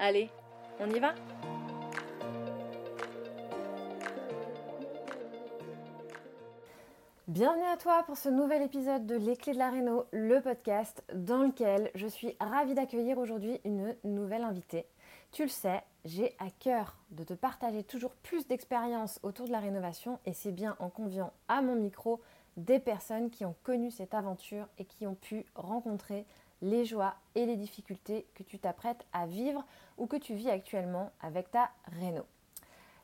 Allez, on y va ? Bienvenue à toi pour ce nouvel épisode de Les Clés de la Réno, le podcast dans lequel je suis ravie d'accueillir aujourd'hui une nouvelle invitée. Tu le sais, j'ai à cœur de te partager toujours plus d'expériences autour de la rénovation et c'est bien en conviant à mon micro des personnes qui ont connu cette aventure et qui ont pu rencontrer les joies et les difficultés que tu t'apprêtes à vivre ou que tu vis actuellement avec ta réno.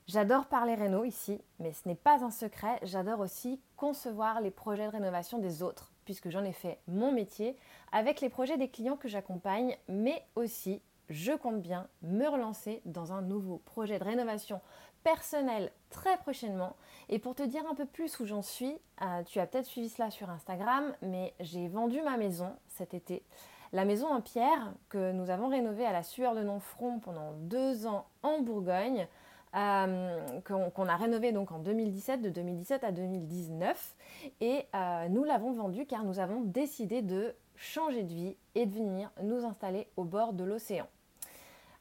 J'adore parler réno ici, mais ce n'est pas un secret, j'adore aussi concevoir les projets de rénovation des autres puisque j'en ai fait mon métier avec les projets des clients que j'accompagne, mais aussi je compte bien me relancer dans un nouveau projet de rénovation personnelle très prochainement. Et pour te dire un peu plus où j'en suis, tu as peut-être suivi cela sur Instagram, mais j'ai vendu ma maison cet été. La maison en pierre que nous avons rénovée à la sueur de nos fronts pendant 2 ans en Bourgogne, qu'on a rénovée donc en 2017, de 2017 à 2019. Et nous l'avons vendue car nous avons décidé de changer de vie et de venir nous installer au bord de l'océan.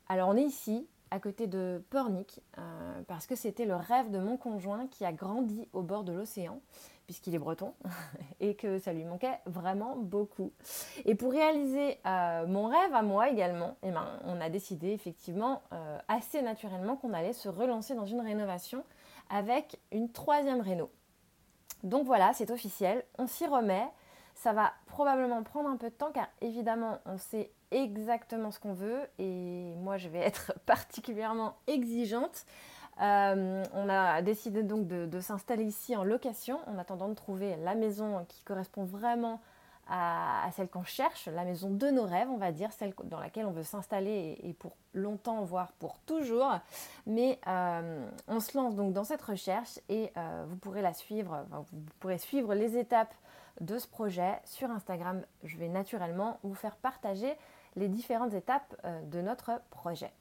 Alors on est ici, à côté de Pornic, parce que c'était le rêve de mon conjoint qui a grandi au bord de l'océan, puisqu'il est breton, et que ça lui manquait vraiment beaucoup. Et pour réaliser mon rêve à moi également, eh ben, on a décidé effectivement assez naturellement qu'on allait se relancer dans une rénovation avec une 3e réno. Donc voilà, c'est officiel, on s'y remet. Ça va probablement prendre un peu de temps car évidemment on sait exactement ce qu'on veut et moi je vais être particulièrement exigeante. On a décidé donc de s'installer ici en location en attendant de trouver la maison qui correspond vraiment à celle qu'on cherche, la maison de nos rêves on va dire, celle dans laquelle on veut s'installer et pour longtemps voire pour toujours. Mais on se lance donc dans cette recherche et vous pourrez la suivre, vous pourrez suivre les étapes de ce projet sur Instagram. Je vais naturellement vous faire partager les différentes étapes de notre projet.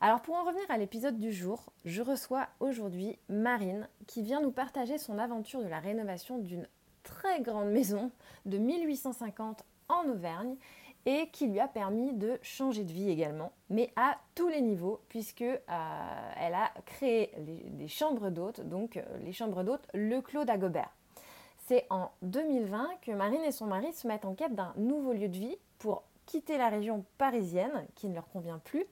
Alors pour en revenir à l'épisode du jour, je reçois aujourd'hui Marine qui vient nous partager son aventure de la rénovation d'une très grande maison de 1850 en Auvergne et qui lui a permis de changer de vie également, mais à tous les niveaux puisque elle a créé des chambres d'hôtes, donc les chambres d'hôtes Le Clos d'Agobert. C'est en 2020 que Marine et son mari se mettent en quête d'un nouveau lieu de vie pour quitter la région parisienne qui ne leur convient plus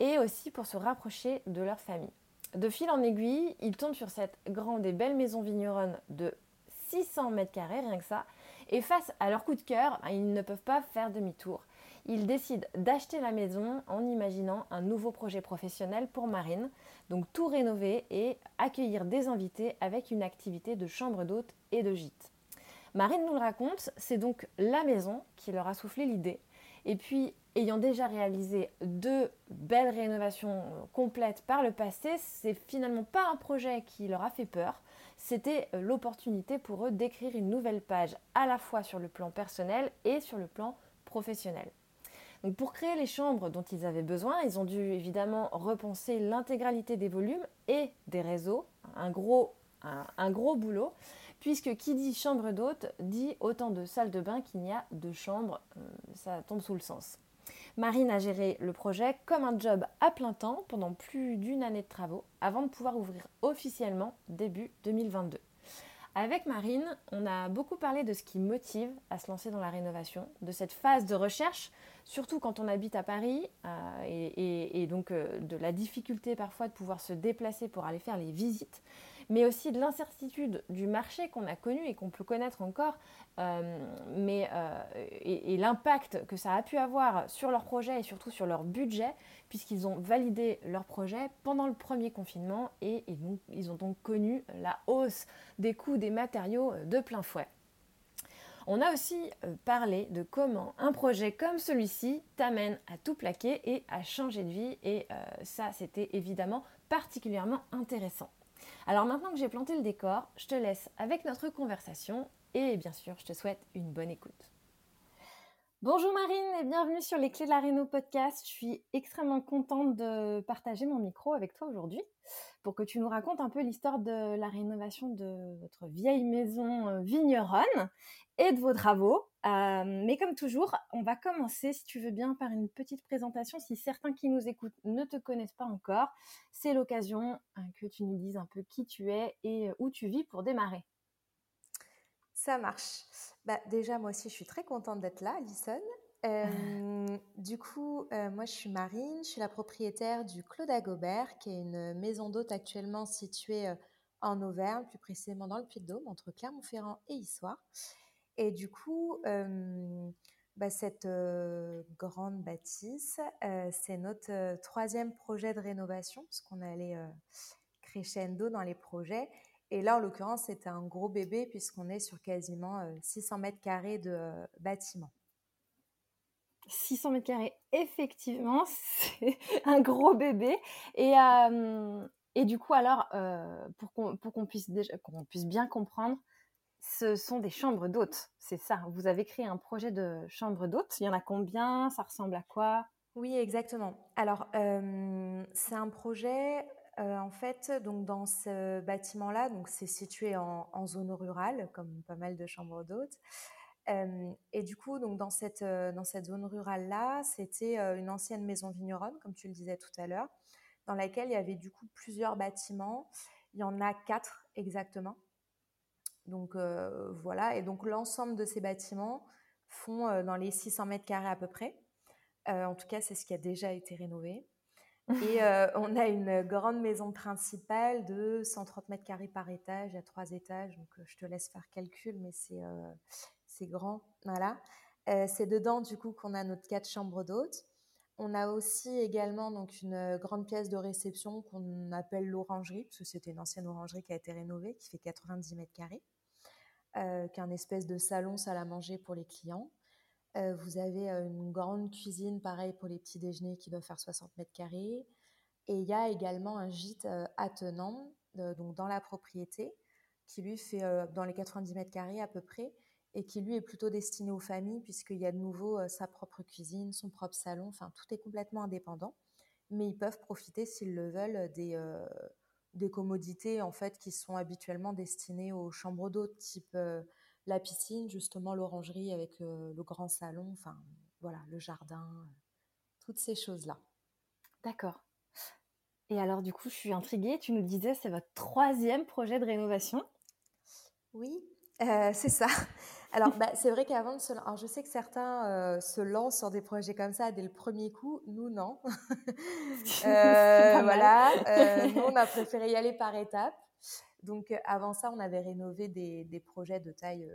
et aussi pour se rapprocher de leur famille. De fil en aiguille, ils tombent sur cette grande et belle maison vigneronne de 600 mètres carrés, rien que ça, et face à leur coup de cœur, ils ne peuvent pas faire demi-tour. Ils décident d'acheter la maison en imaginant un nouveau projet professionnel pour Marine, donc tout rénover et accueillir des invités avec une activité de chambre d'hôte et de gîte. Marine nous le raconte, c'est donc la maison qui leur a soufflé l'idée. Et puis, ayant déjà réalisé 2 belles rénovations complètes par le passé, c'est finalement pas un projet qui leur a fait peur. C'était l'opportunité pour eux d'écrire une nouvelle page à la fois sur le plan personnel et sur le plan professionnel. Donc pour créer les chambres dont ils avaient besoin, ils ont dû évidemment repenser l'intégralité des volumes et des réseaux, un gros boulot, puisque qui dit chambre d'hôte dit autant de salles de bain qu'il n'y a de chambres, ça tombe sous le sens. Marine a géré le projet comme un job à plein temps pendant plus d'1 année de travaux, avant de pouvoir ouvrir officiellement début 2022. Avec Marine, on a beaucoup parlé de ce qui motive à se lancer dans la rénovation, de cette phase de recherche, surtout quand on habite à Paris et donc de la difficulté parfois de pouvoir se déplacer pour aller faire les visites, mais aussi de l'incertitude du marché qu'on a connu et qu'on peut connaître encore, et l'impact que ça a pu avoir sur leur projet et surtout sur leur budget, puisqu'ils ont validé leur projet pendant le premier confinement et donc, ils ont donc connu la hausse des coûts des matériaux de plein fouet. On a aussi parlé de comment un projet comme celui-ci t'amène à tout plaquer et à changer de vie, et ça c'était évidemment particulièrement intéressant. Alors maintenant que j'ai planté le décor, je te laisse avec notre conversation et bien sûr je te souhaite une bonne écoute. Bonjour Marine et bienvenue sur les Clés de la Réno podcast. Je suis extrêmement contente de partager mon micro avec toi aujourd'hui pour que tu nous racontes un peu l'histoire de la rénovation de votre vieille maison vigneronne et de vos travaux. Mais comme toujours, on va commencer, si tu veux bien, par une petite présentation. Si certains qui nous écoutent ne te connaissent pas encore, c'est l'occasion que tu nous dises un peu qui tu es et où tu vis pour démarrer. Ça marche. Déjà, moi aussi, je suis très contente d'être là, Alison. Moi, je suis Marine. Je suis la propriétaire du Clos d'Agobert, qui est une maison d'hôtes actuellement située en Auvergne, plus précisément dans le Puy-de-Dôme, entre Clermont-Ferrand et Issoire. Et du coup, cette grande bâtisse, c'est notre troisième projet de rénovation, parce qu'on allait crescendo dans les projets. Et là, en l'occurrence, c'était un gros bébé puisqu'on est sur quasiment 600 mètres carrés de bâtiment. 600 mètres carrés, effectivement, c'est un gros bébé. Et du coup, alors, pour qu'on puisse bien comprendre, ce sont des chambres d'hôtes, c'est ça. Vous avez créé un projet de chambre d'hôtes. Il y en a combien? Ça ressemble à quoi? Oui, exactement. Alors, c'est un projet... En fait, dans ce bâtiment-là, donc c'est situé en zone rurale, comme pas mal de chambres d'hôtes. Et du coup, dans cette zone rurale-là, c'était une ancienne maison vigneronne, comme tu le disais tout à l'heure, dans laquelle il y avait du coup plusieurs bâtiments. Il y en a 4 exactement. Donc voilà. Et donc l'ensemble de ces bâtiments font dans les 600 mètres carrés à peu près. En tout cas, c'est ce qui a déjà été rénové. Et on a une grande maison principale de 130 mètres carrés par étage, à 3 étages. Donc, je te laisse faire calcul, mais c'est grand. Voilà. C'est dedans, du coup, qu'on a notre 4 chambres d'hôtes. On a aussi également donc, une grande pièce de réception qu'on appelle l'orangerie, parce que c'était une ancienne orangerie qui a été rénovée, qui fait 90 mètres carrés, qui est un espèce de salon salle à manger pour les clients. Vous avez une grande cuisine, pareil, pour les petits déjeuners qui doit faire 60 mètres carrés. Et il y a également un gîte attenant, donc dans la propriété, qui lui fait dans les 90 mètres carrés à peu près, et qui lui est plutôt destiné aux familles, puisqu'il y a de nouveau sa propre cuisine, son propre salon, enfin tout est complètement indépendant. Mais ils peuvent profiter, s'ils le veulent, des commodités en fait, qui sont habituellement destinées aux chambres d'hôtes, type... La piscine, justement, l'orangerie avec le grand salon, enfin, voilà, le jardin, toutes ces choses-là. D'accord. Et alors, du coup, je suis intriguée. Tu nous disais, c'est votre troisième projet de rénovation. Oui, c'est ça. Alors, c'est vrai qu'avant, alors, je sais que certains se lancent sur des projets comme ça dès le premier coup. Nous, non. Voilà. Nous, on a préféré y aller par étapes. Donc, avant ça, on avait rénové des projets de taille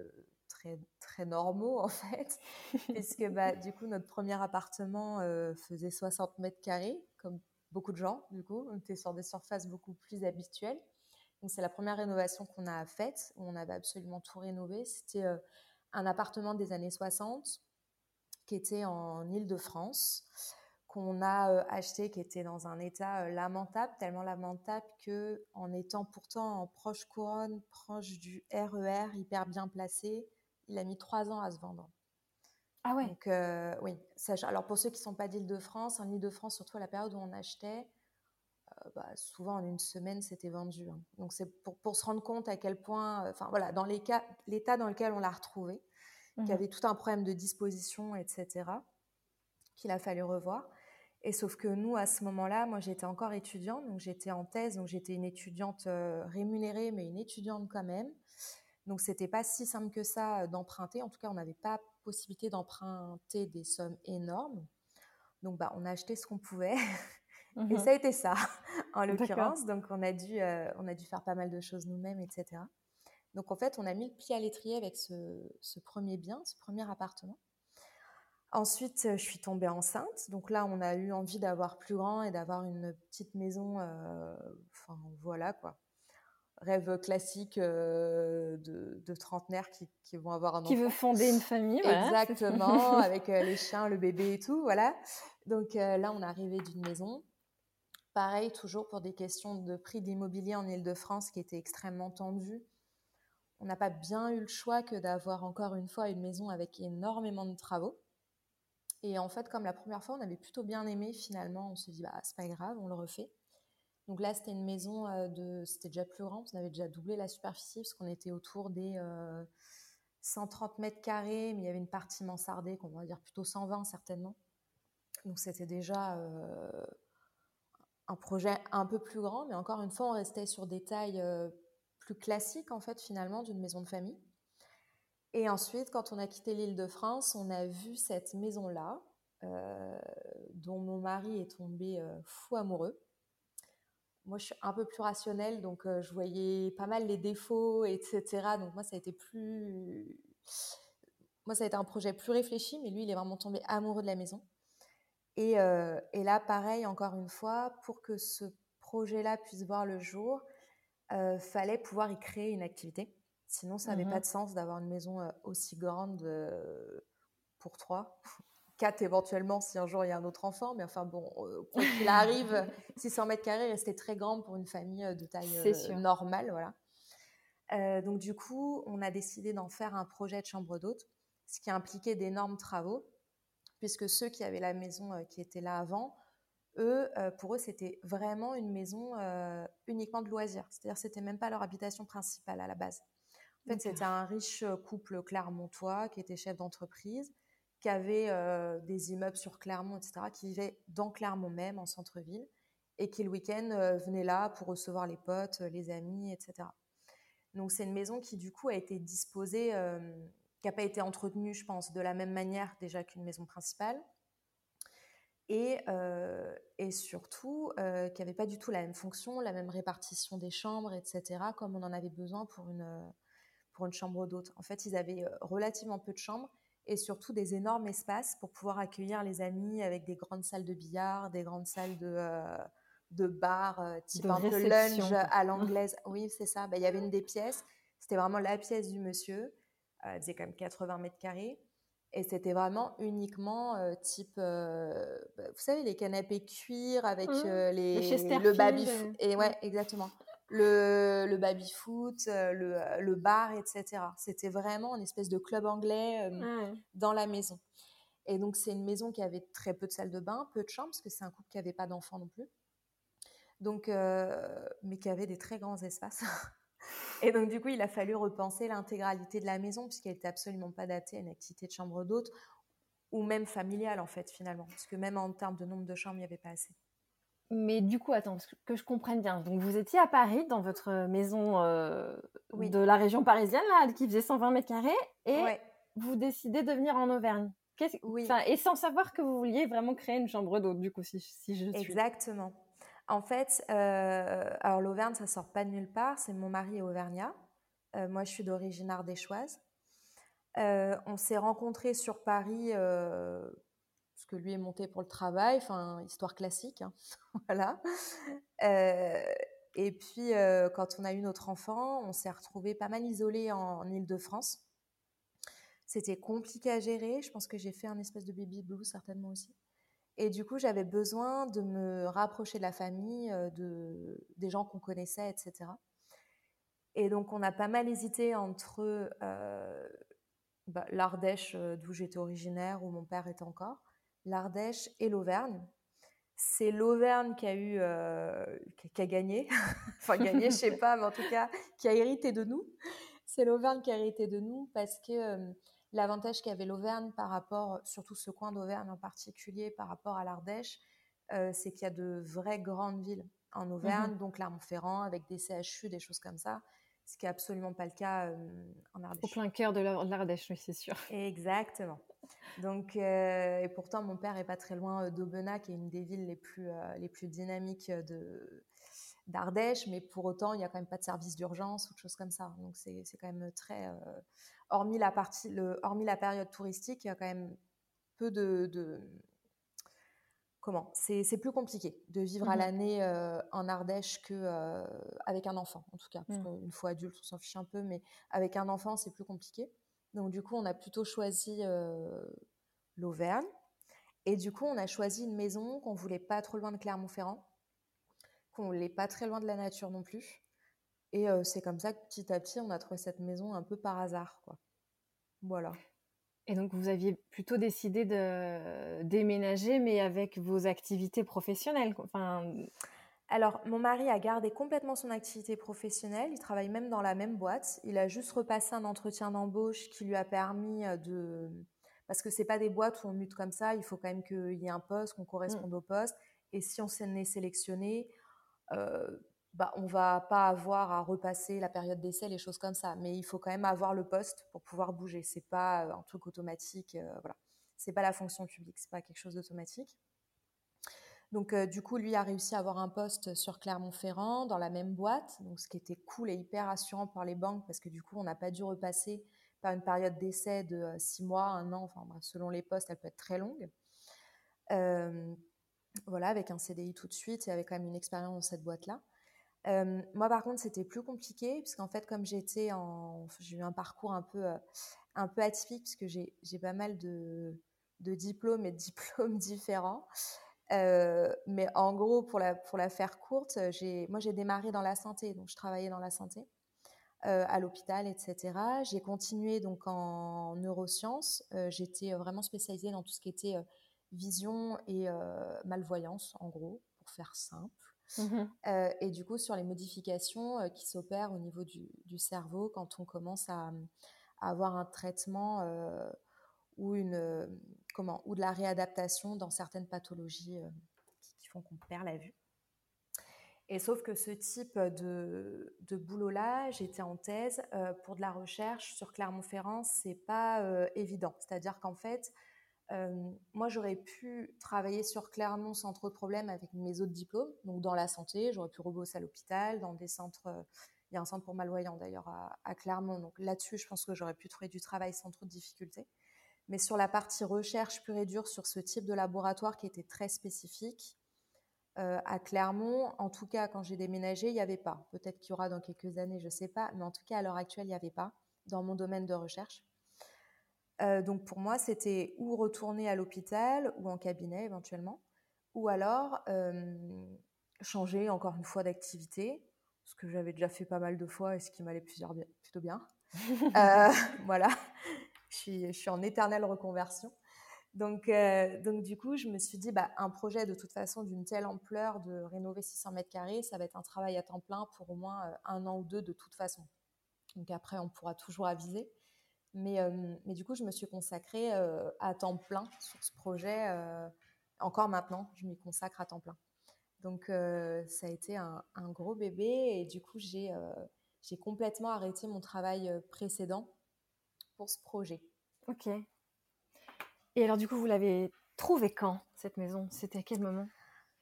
très, très normaux, en fait, puisque du coup, notre premier appartement faisait 60 mètres carrés, comme beaucoup de gens, du coup. On était sur des surfaces beaucoup plus habituelles. Donc, c'est la première rénovation qu'on a faite, où on avait absolument tout rénové. C'était un appartement des années 60 qui était en Île-de-France, qu'on a acheté, qui était dans un état lamentable, tellement lamentable qu'en étant pourtant en proche couronne, proche du RER, hyper bien placé, il a mis 3 ans à se vendre. Ah ouais. Donc, oui. Alors, pour ceux qui ne sont pas d'Île-de-France, en Île-de-France, surtout à la période où on achetait, souvent en une semaine, c'était vendu. Hein. Donc, c'est pour se rendre compte à quel point, enfin voilà, dans les cas, l'état dans lequel on l'a retrouvé, qu'il y avait tout un problème de disposition, etc., qu'il a fallu revoir. Et sauf que nous, à ce moment-là, moi, j'étais encore étudiante, donc j'étais en thèse, donc j'étais une étudiante rémunérée, mais une étudiante quand même. Donc, c'était pas si simple que ça d'emprunter. En tout cas, on n'avait pas possibilité d'emprunter des sommes énormes. Donc, bah, on a acheté ce qu'on pouvait. Mmh. Et ça a été ça, en l'occurrence. D'accord. Donc, on a dû faire pas mal de choses nous-mêmes, etc. Donc, en fait, on a mis le pied à l'étrier avec ce premier bien, ce premier appartement. Ensuite, je suis tombée enceinte. Donc là, on a eu envie d'avoir plus grand et d'avoir une petite maison. Enfin, voilà, quoi. Rêve classique de trentenaires qui vont avoir un enfant. Qui veut fonder une famille, voilà. Exactement, avec les chiens, le bébé et tout, voilà. Donc là, on est arrivé d'une maison. Pareil, toujours pour des questions de prix de l'immobilier en Île-de-France qui étaient extrêmement tendues. On n'a pas bien eu le choix que d'avoir encore une fois une maison avec énormément de travaux. Et en fait, comme la première fois, on avait plutôt bien aimé, finalement, on se dit, bah, c'est pas grave, on le refait. Donc là, c'était une maison c'était déjà plus grand, on avait déjà doublé la superficie parce qu'on était autour des 130 mètres carrés, mais il y avait une partie mansardée, qu'on va dire plutôt 120 certainement. Donc c'était déjà un projet un peu plus grand, mais encore une fois, on restait sur des tailles plus classiques en fait finalement d'une maison de famille. Et ensuite, quand on a quitté l'Île-de-France, on a vu cette maison-là, dont mon mari est tombé fou amoureux. Moi, je suis un peu plus rationnelle, donc je voyais pas mal les défauts, etc. Donc moi, ça a été un projet plus réfléchi, mais lui, il est vraiment tombé amoureux de la maison. Et là, pareil, encore une fois, pour que ce projet-là puisse voir le jour, fallait pouvoir y créer une activité. Sinon, ça n'avait pas de sens d'avoir une maison aussi grande pour 3. 4 éventuellement si un jour il y a un autre enfant, mais enfin bon, quoi qu'il arrive, 600 mètres carrés restait très grand pour une famille de taille normale, voilà. Donc du coup, on a décidé d'en faire un projet de chambre d'hôte, ce qui impliquait d'énormes travaux, puisque ceux qui avaient la maison qui était là avant, pour eux, c'était vraiment une maison uniquement de loisirs, c'est-à-dire c'était même pas leur habitation principale à la base. En fait, c'était un riche couple clermontois qui était chef d'entreprise, qui avait des immeubles sur Clermont, etc., qui vivaient dans Clermont même, en centre-ville, et qui, le week-end, venaient là pour recevoir les potes, les amis, etc. Donc, c'est une maison qui, du coup, a été disposée, qui n'a pas été entretenue, je pense, de la même manière déjà qu'une maison principale, et surtout, qui n'avait pas du tout la même fonction, la même répartition des chambres, etc., comme on en avait besoin pour une chambre d'hôte. En fait, ils avaient relativement peu de chambres, et surtout des énormes espaces pour pouvoir accueillir les amis avec des grandes salles de billard, des grandes salles de bar, type un peu lunch à l'anglaise. Oui, c'est ça. Ben, il y avait une des pièces. C'était vraiment la pièce du monsieur. Elle faisait quand même 80 mètres carrés. Et c'était vraiment uniquement type... vous savez, les canapés cuir avec le baby-foot. Et ouais, exactement. Le baby-foot, le bar, etc. C'était vraiment une espèce de club anglais dans la maison. Et donc, c'est une maison qui avait très peu de salles de bain, peu de chambres, parce que c'est un couple qui n'avait pas d'enfants non plus. Donc, mais qui avait des très grands espaces. Et donc, du coup, il a fallu repenser l'intégralité de la maison, puisqu'elle n'était absolument pas adaptée à une activité de chambre d'hôte, ou même familiale, en fait, finalement. Parce que même en termes de nombre de chambres, il n'y avait pas assez. Mais du coup, attends, que je comprenne bien. Donc, vous étiez à Paris, dans votre maison de la région parisienne, là, qui faisait 120 mètres carrés, et vous décidez de venir en Auvergne. Et sans savoir que vous vouliez vraiment créer une chambre d'hôte, du coup, si je suis... Exactement. En fait, alors l'Auvergne, ça ne sort pas de nulle part. C'est mon mari est auvergnat. Moi, je suis d'origine ardéchoise. On s'est rencontrés sur Paris... parce que lui est monté pour le travail, enfin, histoire classique, hein. Voilà. Et puis, quand on a eu notre enfant, on s'est retrouvés pas mal isolés en Île-de-France. C'était compliqué à gérer, je pense que j'ai fait un espèce de baby blues, certainement aussi. Et du coup, j'avais besoin de me rapprocher de la famille, des gens qu'on connaissait, etc. Et donc, on a pas mal hésité entre l'Ardèche, d'où j'étais originaire, où mon père était encore, l'Ardèche et l'Auvergne. C'est l'Auvergne qui a eu, qui a gagné, enfin gagné, je sais pas, mais en tout cas, qui a hérité de nous. C'est l'Auvergne qui a hérité de nous parce que l'avantage qu'avait l'Auvergne par rapport, surtout ce coin d'Auvergne en particulier, par rapport à l'Ardèche, c'est qu'il y a de vraies grandes villes en Auvergne, donc Clermont-Ferrand avec des CHU, des choses comme ça, ce qui n'est absolument pas le cas en Ardèche. Au plein cœur de l'Ardèche, oui, c'est sûr. Exactement. Donc, et pourtant, mon père n'est pas très loin d'Aubenas, qui est une des villes les plus dynamiques d'Ardèche, mais pour autant, il n'y a quand même pas de service d'urgence ou de choses comme ça. Donc, c'est quand même très... hormis la période touristique, il y a quand même peu de comment ? C'est plus compliqué de vivre à l'année en Ardèche qu'avec un enfant, en tout cas. Parce qu'une fois adulte, on s'en fiche un peu, mais avec un enfant, c'est plus compliqué. Donc, du coup, on a plutôt choisi l'Auvergne. Et du coup, on a choisi une maison qu'on ne voulait pas trop loin de Clermont-Ferrand, qu'on n'est pas très loin de la nature non plus. Et c'est comme ça que petit à petit, on a trouvé cette maison un peu par hasard, quoi. Voilà. Et donc, vous aviez plutôt décidé de déménager, mais avec vos activités professionnelles. Enfin... Alors, mon mari a gardé complètement son activité professionnelle. Il travaille même dans la même boîte. Il a juste repassé un entretien d'embauche qui lui a permis de... Parce que ce n'est pas des boîtes où on mute comme ça. Il faut quand même qu'il y ait un poste, qu'on corresponde au poste. Et si on s'en est sélectionné... on ne va pas avoir à repasser la période d'essai, les choses comme ça. Mais il faut quand même avoir le poste pour pouvoir bouger. Ce n'est pas un truc automatique. Voilà. Ce n'est pas la fonction publique, ce n'est pas quelque chose d'automatique. Donc, du coup, lui a réussi à avoir un poste sur Clermont-Ferrand, dans la même boîte, donc ce qui était cool et hyper rassurant pour les banques, parce que du coup, on n'a pas dû repasser par une période d'essai de 6 mois, 1 an. Enfin, bref, selon les postes, elle peut être très longue. Voilà, avec un CDI tout de suite et avec quand même une expérience dans cette boîte-là. Moi, par contre, c'était plus compliqué parce qu'en fait, comme j'ai eu un parcours un peu atypique parce que j'ai pas mal de diplômes et de diplômes différents. Mais en gros, pour la faire courte, j'ai démarré dans la santé, donc je travaillais dans la santé à l'hôpital, etc. J'ai continué donc en neurosciences. J'étais vraiment spécialisée dans tout ce qui était vision et malvoyance, en gros, pour faire simple. Et du coup sur les modifications qui s'opèrent au niveau du cerveau quand on commence à avoir un traitement ou de la réadaptation dans certaines pathologies qui font qu'on perd la vue. Et sauf que ce type de boulot-là, j'étais en thèse pour de la recherche sur Clermont-Ferrand, c'est pas évident. C'est-à-dire qu'en fait moi, j'aurais pu travailler sur Clermont sans trop de problèmes avec mes autres diplômes. Donc, dans la santé, j'aurais pu rebosser à l'hôpital, dans des centres... Il y a un centre pour malvoyants, d'ailleurs, à Clermont. Donc, là-dessus, je pense que j'aurais pu trouver du travail sans trop de difficultés. Mais sur la partie recherche pure et dure, sur ce type de laboratoire qui était très spécifique, à Clermont, en tout cas, quand j'ai déménagé, il n'y avait pas. Peut-être qu'il y aura dans quelques années, je ne sais pas. Mais en tout cas, à l'heure actuelle, il n'y avait pas dans mon domaine de recherche. Donc, pour moi, c'était ou retourner à l'hôpital ou en cabinet éventuellement, ou alors changer encore une fois d'activité, ce que j'avais déjà fait pas mal de fois et ce qui m'allait plutôt bien. Voilà, je suis en éternelle reconversion. Donc, du coup, je me suis dit, un projet de toute façon d'une telle ampleur de rénover 600 mètres carrés, ça va être un travail à temps plein pour au moins 1 an ou 2 de toute façon. Donc, après, on pourra toujours aviser. Mais du coup, je me suis consacrée à temps plein sur ce projet. Encore maintenant, je m'y consacre à temps plein. Donc, ça a été un gros bébé. Et du coup, j'ai complètement arrêté mon travail précédent pour ce projet. OK. Et alors, du coup, vous l'avez trouvée quand, cette maison ? C'était à quel moment ?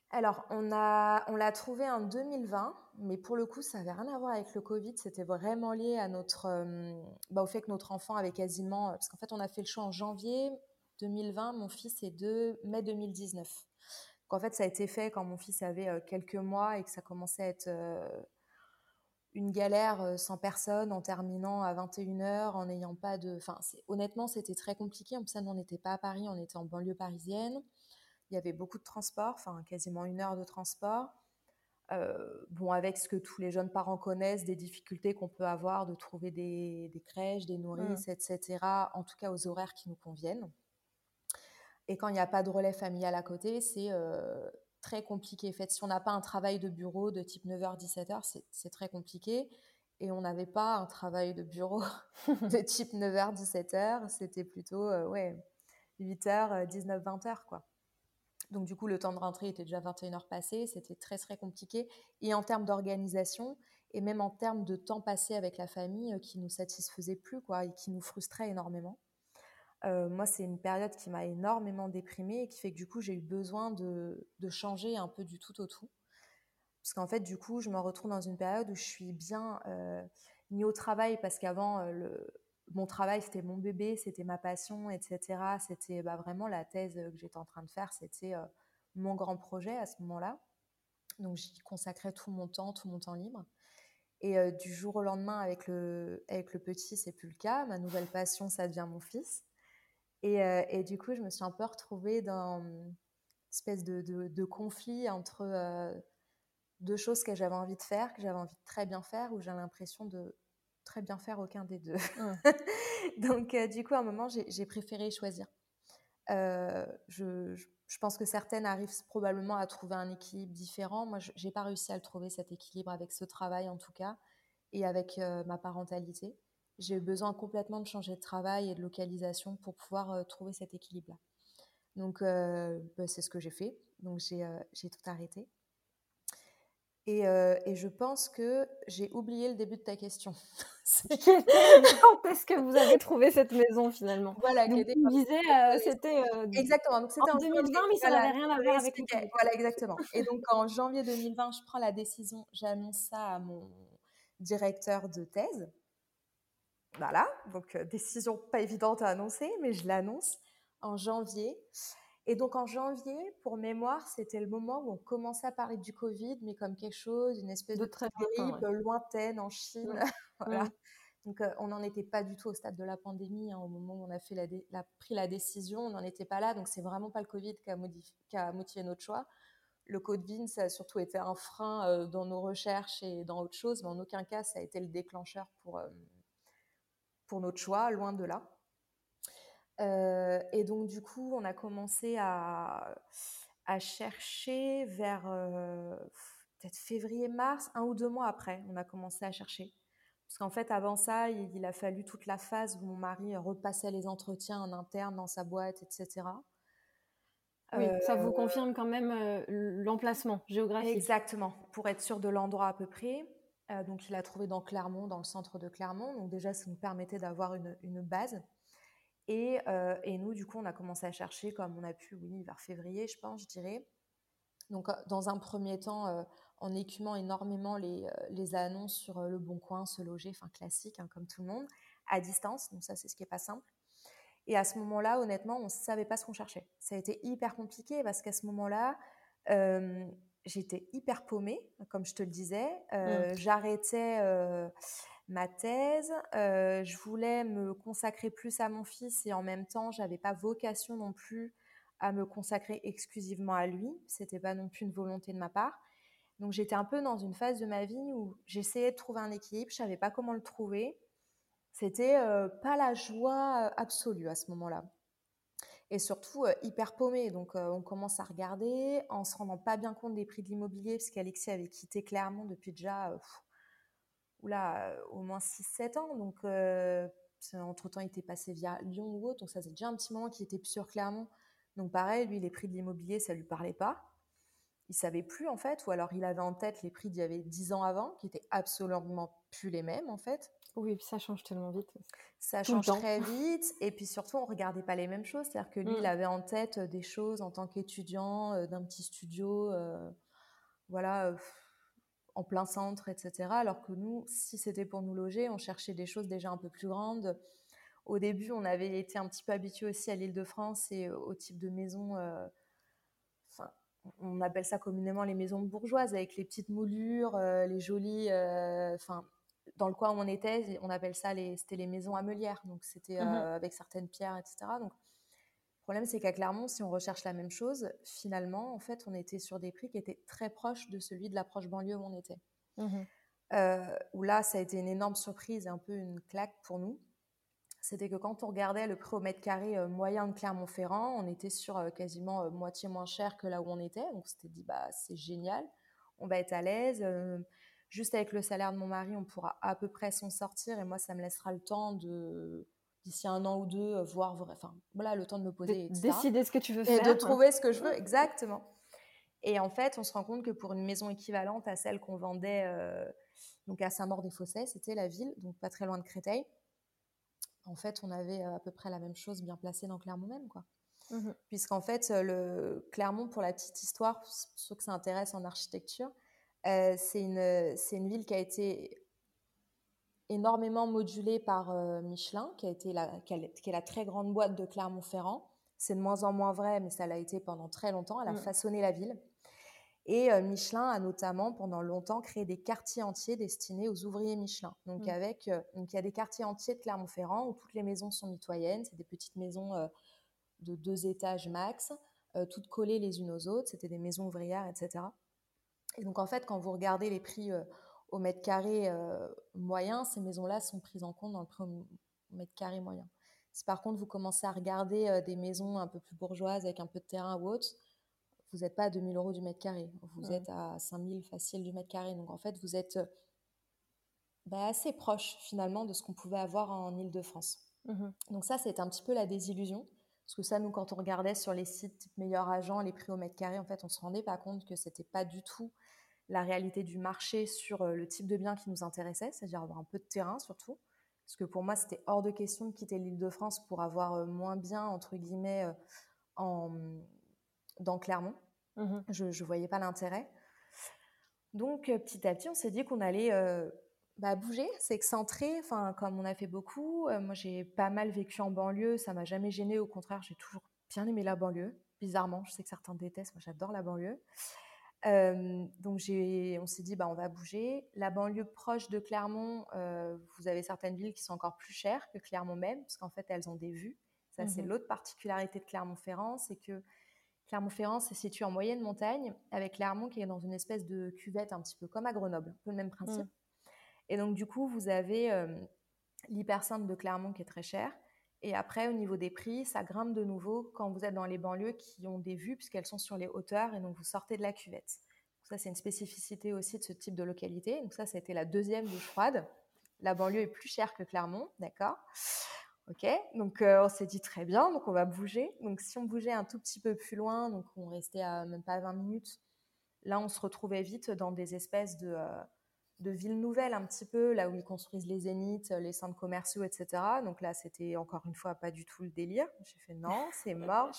Alors, on l'a trouvée en 2020, mais pour le coup, ça n'avait rien à voir avec le Covid. C'était vraiment lié à au fait que notre enfant avait quasiment... Parce qu'en fait, on a fait le choix en janvier 2020. Mon fils est de mai 2019. Donc, en fait, ça a été fait quand mon fils avait quelques mois et que ça commençait à être une galère sans personne, en terminant à 21h, en n'ayant pas de... Enfin, honnêtement, c'était très compliqué. En plus, nous, on n'était pas à Paris, on était en banlieue parisienne. Il y avait beaucoup de transport, quasiment 1 heure de transport. Avec ce que tous les jeunes parents connaissent, des difficultés qu'on peut avoir de trouver des crèches, des nourrices, etc. En tout cas, aux horaires qui nous conviennent. Et quand il n'y a pas de relais familial à côté, c'est très compliqué. En fait, si on n'a pas un travail de bureau de type 9h-17h, c'est très compliqué. Et on n'avait pas un travail de bureau de type 9h-17h. C'était plutôt 8h, 19h, 20h, quoi. Donc, du coup, le temps de rentrée était déjà 21h passé. C'était très, très compliqué. Et en termes d'organisation et même en termes de temps passé avec la famille qui nous satisfaisait plus quoi, et qui nous frustrait énormément. Moi, c'est une période qui m'a énormément déprimée et qui fait que du coup, j'ai eu besoin de changer un peu du tout au tout. Parce qu'en fait, du coup, je me retrouve dans une période où je suis bien ni au travail, parce qu'avant, mon travail, c'était mon bébé, c'était ma passion, etc. C'était vraiment la thèse que j'étais en train de faire, c'était mon grand projet à ce moment-là. Donc, j'y consacrais tout mon temps libre. Et du jour au lendemain, avec le petit, c'est plus le cas. Ma nouvelle passion, ça devient mon fils. Et du coup, je me suis un peu retrouvée dans une espèce de conflit entre deux choses que j'avais envie de faire, que j'avais envie de très bien faire, où j'ai l'impression de très bien faire aucun des deux. Donc, du coup, à un moment, j'ai préféré choisir. Je pense que certaines arrivent probablement à trouver un équilibre différent. Moi, je n'ai pas réussi à le trouver, cet équilibre, avec ce travail en tout cas, et avec ma parentalité. J'ai eu besoin complètement de changer de travail et de localisation pour pouvoir trouver cet équilibre-là. Donc, c'est ce que j'ai fait. Donc, j'ai tout arrêté. Et je pense que j'ai oublié le début de ta question. Parce que vous avez trouvé cette maison, finalement. Voilà. Donc, tu disais, c'était... exactement. Donc, c'était en 2020, mais ça n'avait rien à voir avec... Voilà, exactement. Et donc, en janvier 2020, je prends la décision, j'annonce ça à mon directeur de thèse. Voilà, donc décision pas évidente à annoncer, mais je l'annonce en janvier. Et donc en janvier, pour mémoire, c'était le moment où on commençait à parler du Covid, mais comme quelque chose, une espèce de terrible, lointaine en Chine. Ouais. Voilà. Ouais. Donc on n'en était pas du tout au stade de la pandémie, hein, au moment où on a fait pris la décision, on n'en était pas là. Donc c'est vraiment pas le Covid qui a motivé notre choix. Le Covid, ça a surtout été un frein dans nos recherches et dans autre chose, mais en aucun cas, ça a été le déclencheur pour notre choix, loin de là. Et donc, du coup, on a commencé à chercher vers peut-être février-mars, 1 ou 2 mois après, on a commencé à chercher. Parce qu'en fait, avant ça, il a fallu toute la phase où mon mari repassait les entretiens en interne dans sa boîte, etc. Oui, ça vous confirme quand même l'emplacement géographique. Exactement, pour être sûr de l'endroit à peu près. Donc, il a trouvé dans Clermont, dans le centre de Clermont. Donc, déjà, ça nous permettait d'avoir une base. Et nous, du coup, on a commencé à chercher comme on a pu, oui, vers février, je pense, je dirais. Donc, dans un premier temps, en écumant énormément les annonces sur Le Bon Coin, SeLoger, enfin classique, hein, comme tout le monde, à distance. Donc, ça, c'est ce qui n'est pas simple. Et à ce moment-là, honnêtement, on ne savait pas ce qu'on cherchait. Ça a été hyper compliqué parce qu'à ce moment-là... j'étais hyper paumée, comme je te le disais. J'arrêtais ma thèse. Je voulais me consacrer plus à mon fils et en même temps, je n'avais pas vocation non plus à me consacrer exclusivement à lui. Ce n'était pas non plus une volonté de ma part. Donc, j'étais un peu dans une phase de ma vie où j'essayais de trouver un équilibre. Je ne savais pas comment le trouver. C'était pas la joie absolue à ce moment-là. Et surtout hyper paumée. Donc, on commence à regarder en se rendant pas bien compte des prix de l'immobilier, parce qu'Alexis avait quitté Clermont depuis déjà au moins 6-7 ans. Donc, entre-temps, il était passé via Lyon ou autre. Donc, ça faisait déjà un petit moment qu'il était plus sur Clermont. Donc, pareil, lui, les prix de l'immobilier, ça ne lui parlait pas. Il ne savait plus, en fait. Ou alors, il avait en tête les prix d'il y avait 10 ans avant, qui n'étaient absolument plus les mêmes, en fait. Oui, et puis ça change tellement vite. Ça change très vite. Et puis surtout, on ne regardait pas les mêmes choses. C'est-à-dire que lui, il avait en tête des choses en tant qu'étudiant, d'un petit studio, en plein centre, etc. Alors que nous, si c'était pour nous loger, on cherchait des choses déjà un peu plus grandes. Au début, on avait été un petit peu habitués aussi à l'Île-de-France et au type de maison... on appelle ça communément les maisons bourgeoises, avec les petites moulures, les jolies... dans le coin où on était, on appelle ça c'était les maisons ameulières, donc c'était avec certaines pierres, etc. Donc, le problème, c'est qu'à Clermont, si on recherche la même chose, finalement, en fait, on était sur des prix qui étaient très proches de celui de la proche banlieue où on était. Où là, ça a été une énorme surprise, un peu une claque pour nous. C'était que quand on regardait le prix au mètre carré moyen de Clermont-Ferrand, on était sur quasiment moitié moins cher que là où on était. Donc, on s'était dit, c'est génial, on va être à l'aise. Juste avec le salaire de mon mari, on pourra à peu près s'en sortir. Et moi, ça me laissera le temps de, d'ici 1 an ou 2, voir... Enfin, voilà, le temps de me poser, etc. Décider ce que tu veux faire. Et de trouver ce que je veux, exactement. Et en fait, on se rend compte que pour une maison équivalente à celle qu'on vendait donc à Saint-Maur-des-Fossés, c'était la ville, donc pas très loin de Créteil, en fait, on avait à peu près la même chose bien placée dans Clermont même, quoi. Mmh. Puisqu'en fait, le Clermont, pour la petite histoire, pour ceux que ça intéresse en architecture, c'est une ville qui a été énormément modulée par Michelin, qui est la très grande boîte de Clermont-Ferrand. C'est de moins en moins vrai, mais ça l'a été pendant très longtemps. Elle a façonné la ville. Et Michelin a notamment, pendant longtemps, créé des quartiers entiers destinés aux ouvriers Michelin. Donc, donc il y a des quartiers entiers de Clermont-Ferrand où toutes les maisons sont mitoyennes. C'est des petites maisons de 2 étages max, toutes collées les unes aux autres. C'était des maisons ouvrières, etc. Et donc, en fait, quand vous regardez les prix au mètre carré moyen, ces maisons-là sont prises en compte dans le prix au mètre carré moyen. Si par contre vous commencez à regarder des maisons un peu plus bourgeoises avec un peu de terrain ou autre, vous n'êtes pas à 2 000 € du mètre carré, vous êtes à 5 000 facile du mètre carré. Donc en fait, vous êtes assez proche finalement de ce qu'on pouvait avoir en Île-de-France. Mmh. Donc ça, c'est un petit peu la désillusion. Parce que ça, nous, quand on regardait sur les sites Meilleurs Agents, les prix au mètre carré, en fait, on ne se rendait pas compte que ce n'était pas du tout la réalité du marché sur le type de bien qui nous intéressait, c'est-à-dire avoir un peu de terrain surtout. Parce que pour moi, c'était hors de question de quitter l'Île-de-France pour avoir moins bien, entre guillemets, dans Clermont. Mmh. Je ne voyais pas l'intérêt. Donc, petit à petit, on s'est dit qu'on allait bouger, s'excentrer, comme on a fait beaucoup. Moi, j'ai pas mal vécu en banlieue. Ça ne m'a jamais gênée. Au contraire, j'ai toujours bien aimé la banlieue. Bizarrement, je sais que certains détestent. Moi, j'adore la banlieue. Donc on s'est dit on va bouger. La banlieue proche de Clermont, vous avez certaines villes qui sont encore plus chères que Clermont même, parce qu'en fait elles ont des vues. Ça, c'est l'autre particularité de Clermont-Ferrand, c'est que Clermont-Ferrand s'est situé en moyenne montagne, avec Clermont qui est dans une espèce de cuvette un petit peu comme à Grenoble, un peu le même principe. Et donc du coup vous avez l'hypercentre de Clermont qui est très cher. Et après, au niveau des prix, ça grimpe de nouveau quand vous êtes dans les banlieues qui ont des vues puisqu'elles sont sur les hauteurs et donc vous sortez de la cuvette. Donc ça, c'est une spécificité aussi de ce type de localité. Donc ça, c'était la deuxième douche froide. La banlieue est plus chère que Clermont, d'accord. Ok, donc on s'est dit très bien, donc on va bouger. Donc si on bougeait un tout petit peu plus loin, donc on restait à même pas 20 minutes, là, on se retrouvait vite dans des espèces de villes nouvelles un petit peu, là où ils construisent les zéniths, les centres commerciaux, etc. Donc là, c'était encore une fois pas du tout le délire. J'ai fait non, c'est mort,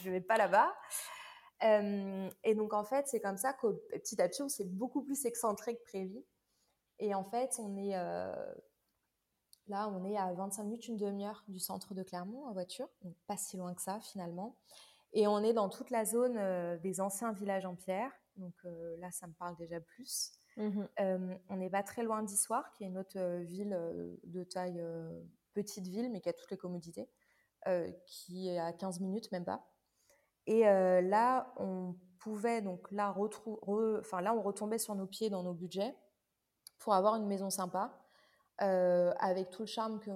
je vais pas là-bas. Et donc, en fait, c'est comme ça que petit à petit, on s'est beaucoup plus excentré que prévu. Et en fait, on est on est à 25 minutes, une demi-heure du centre de Clermont en voiture. Donc, pas si loin que ça, finalement. Et on est dans toute la zone des anciens villages en pierre. Donc là, ça me parle déjà plus. On n'est pas très loin d'Issoire, qui est une autre ville de taille petite ville, mais qui a toutes les commodités, qui est à 15 minutes, même pas. Et là, on pouvait on retombait sur nos pieds dans nos budgets pour avoir une maison sympa, avec tout le charme que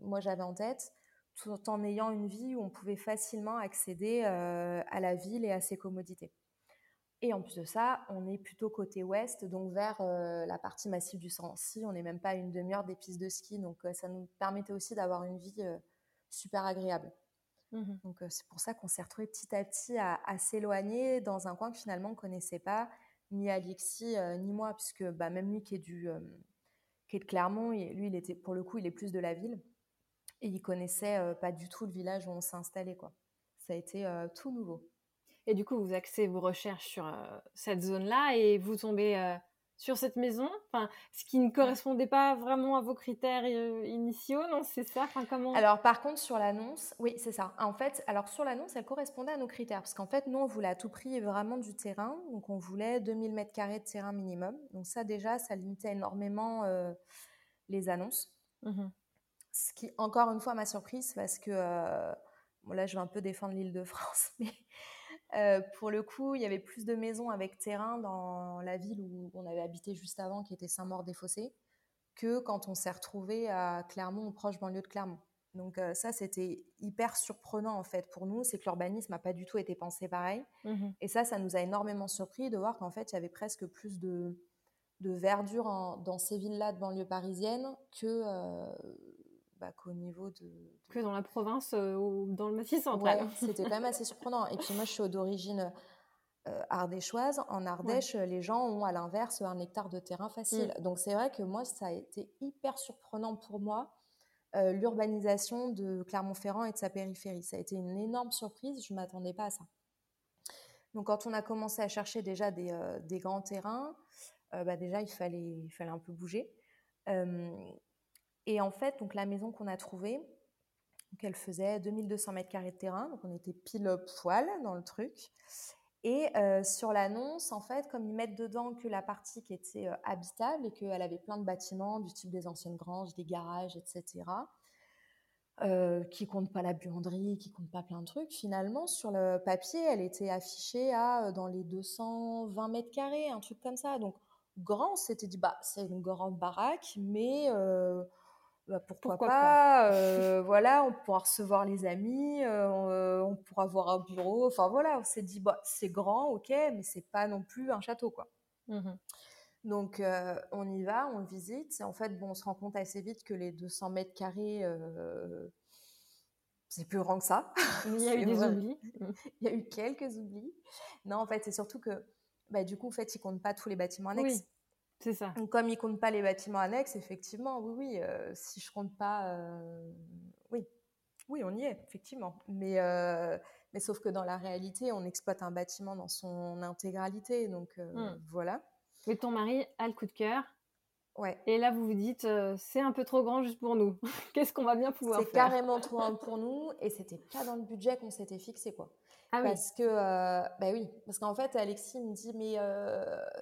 moi j'avais en tête, tout en ayant une vie où on pouvait facilement accéder à la ville et à ses commodités. Et en plus de ça, on est plutôt côté ouest, donc vers la partie massive du Sancy. On n'est même pas à une demi-heure des pistes de ski. Donc, ça nous permettait aussi d'avoir une vie super agréable. Mmh. Donc, c'est pour ça qu'on s'est retrouvés petit à petit à s'éloigner dans un coin que finalement, on ne connaissait pas, ni Alexis, ni moi, puisque même lui qui est de Clermont, lui, il est plus de la ville. Et il ne connaissait pas du tout le village où on s'est installé, quoi. Ça a été tout nouveau. Et du coup, vous axez vos recherches sur cette zone-là et vous tombez sur cette maison, ce qui ne correspondait pas vraiment à vos critères initiaux, non? C'est ça, comment... Alors, par contre, sur l'annonce, oui, c'est ça. En fait, alors sur l'annonce, elle correspondait à nos critères parce qu'en fait, nous, on voulait à tout prix vraiment du terrain. Donc, on voulait 2000 m² de terrain minimum. Donc ça, déjà, ça limitait énormément les annonces. Mmh. Ce qui, encore une fois, m'a surprise parce que... là, je vais un peu défendre l'Île-de-France, mais... pour le coup, il y avait plus de maisons avec terrain dans la ville où on avait habité juste avant, qui était Saint-Maur-des-Fossés, que quand on s'est retrouvé à Clermont, ou proche banlieue de Clermont. Donc ça, c'était hyper surprenant en fait pour nous, c'est que l'urbanisme n'a pas du tout été pensé pareil. Mmh. Et ça nous a énormément surpris de voir qu'en fait, il y avait presque plus de verdure dans ces villes-là de banlieue parisienne que... qu'au niveau que dans la province ou dans le Massif central. Ouais, c'était quand même assez surprenant. Et puis moi, je suis d'origine ardéchoise, en Ardèche, les gens ont à l'inverse 1 hectare de terrain facile. Donc c'est vrai que moi, ça a été hyper surprenant pour moi, l'urbanisation de Clermont-Ferrand et de sa périphérie. Ça a été une énorme surprise, je ne m'attendais pas à ça. Donc quand on a commencé à chercher déjà des grands terrains, déjà il fallait un peu bouger. Et en fait, donc, la maison qu'on a trouvée, donc, elle faisait 2200 m² de terrain, donc on était pile poil dans le truc. Et sur l'annonce, en fait, comme ils mettent dedans que la partie qui était habitable et qu'elle avait plein de bâtiments du type des anciennes granges, des garages, etc., qui compte pas la buanderie, qui compte pas plein de trucs, finalement, sur le papier, elle était affichée à dans les 220 m², un truc comme ça. Donc, grand, on s'était dit, bah, c'est une grande baraque, mais pourquoi pas. Voilà, on pourra recevoir les amis, on pourra avoir un bureau. Enfin, voilà, on s'est dit, bah, c'est grand, ok, mais c'est pas non plus un château, quoi. Mm-hmm. Donc, on y va, on visite. Et en fait, bon, on se rend compte assez vite que les 200 m², c'est plus grand que ça. Il y a eu des oublis. Il y a eu quelques oublis. Non, en fait, c'est surtout que, du coup, en fait, ils comptent pas tous les bâtiments annexes. Oui. C'est ça. Donc, comme ils ne comptent pas les bâtiments annexes, effectivement, oui, si je ne compte pas... Oui, on y est, effectivement. Mais sauf que dans la réalité, on exploite un bâtiment dans son intégralité. Donc, voilà. Mais ton mari a le coup de cœur. Ouais. Et là, vous vous dites, c'est un peu trop grand juste pour nous. Qu'est-ce qu'on va bien pouvoir faire ? C'est carrément trop grand pour nous. Et ce n'était pas dans le budget qu'on s'était fixé, quoi. Ah oui. Parce que, parce qu'en fait, Alexis me dit, mais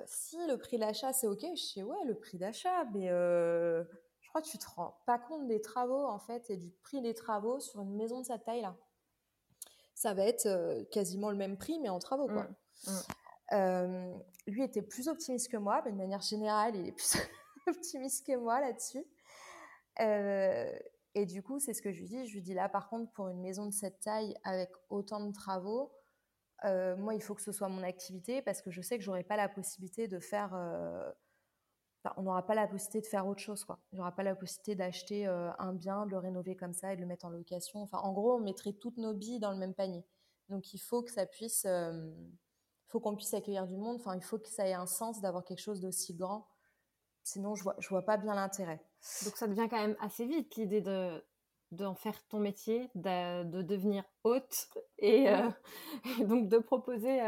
si le prix d'achat, c'est OK. Je dis, ouais, le prix d'achat, mais je crois que tu te rends pas compte des travaux, en fait, et du prix des travaux sur une maison de cette taille-là. Ça va être quasiment le même prix, mais en travaux, quoi. Lui était plus optimiste que moi, mais de manière générale, il est plus optimiste que moi là-dessus. Et du coup, c'est ce que je lui dis. Je lui dis, là, par contre, pour une maison de cette taille avec autant de travaux, moi, il faut que ce soit mon activité parce que je sais que je n'aurai pas la possibilité de faire... on n'aura pas la possibilité de faire autre chose, quoi. Il n'y aura pas la possibilité d'acheter un bien, de le rénover comme ça et de le mettre en location. Enfin, en gros, on mettrait toutes nos billes dans le même panier. Donc, il faut que ça puisse... faut qu'on puisse accueillir du monde. Enfin, il faut que ça ait un sens d'avoir quelque chose d'aussi grand. Sinon, je vois pas bien l'intérêt. Donc, ça devient quand même assez vite l'idée d'en faire ton métier, de devenir hôte et donc de proposer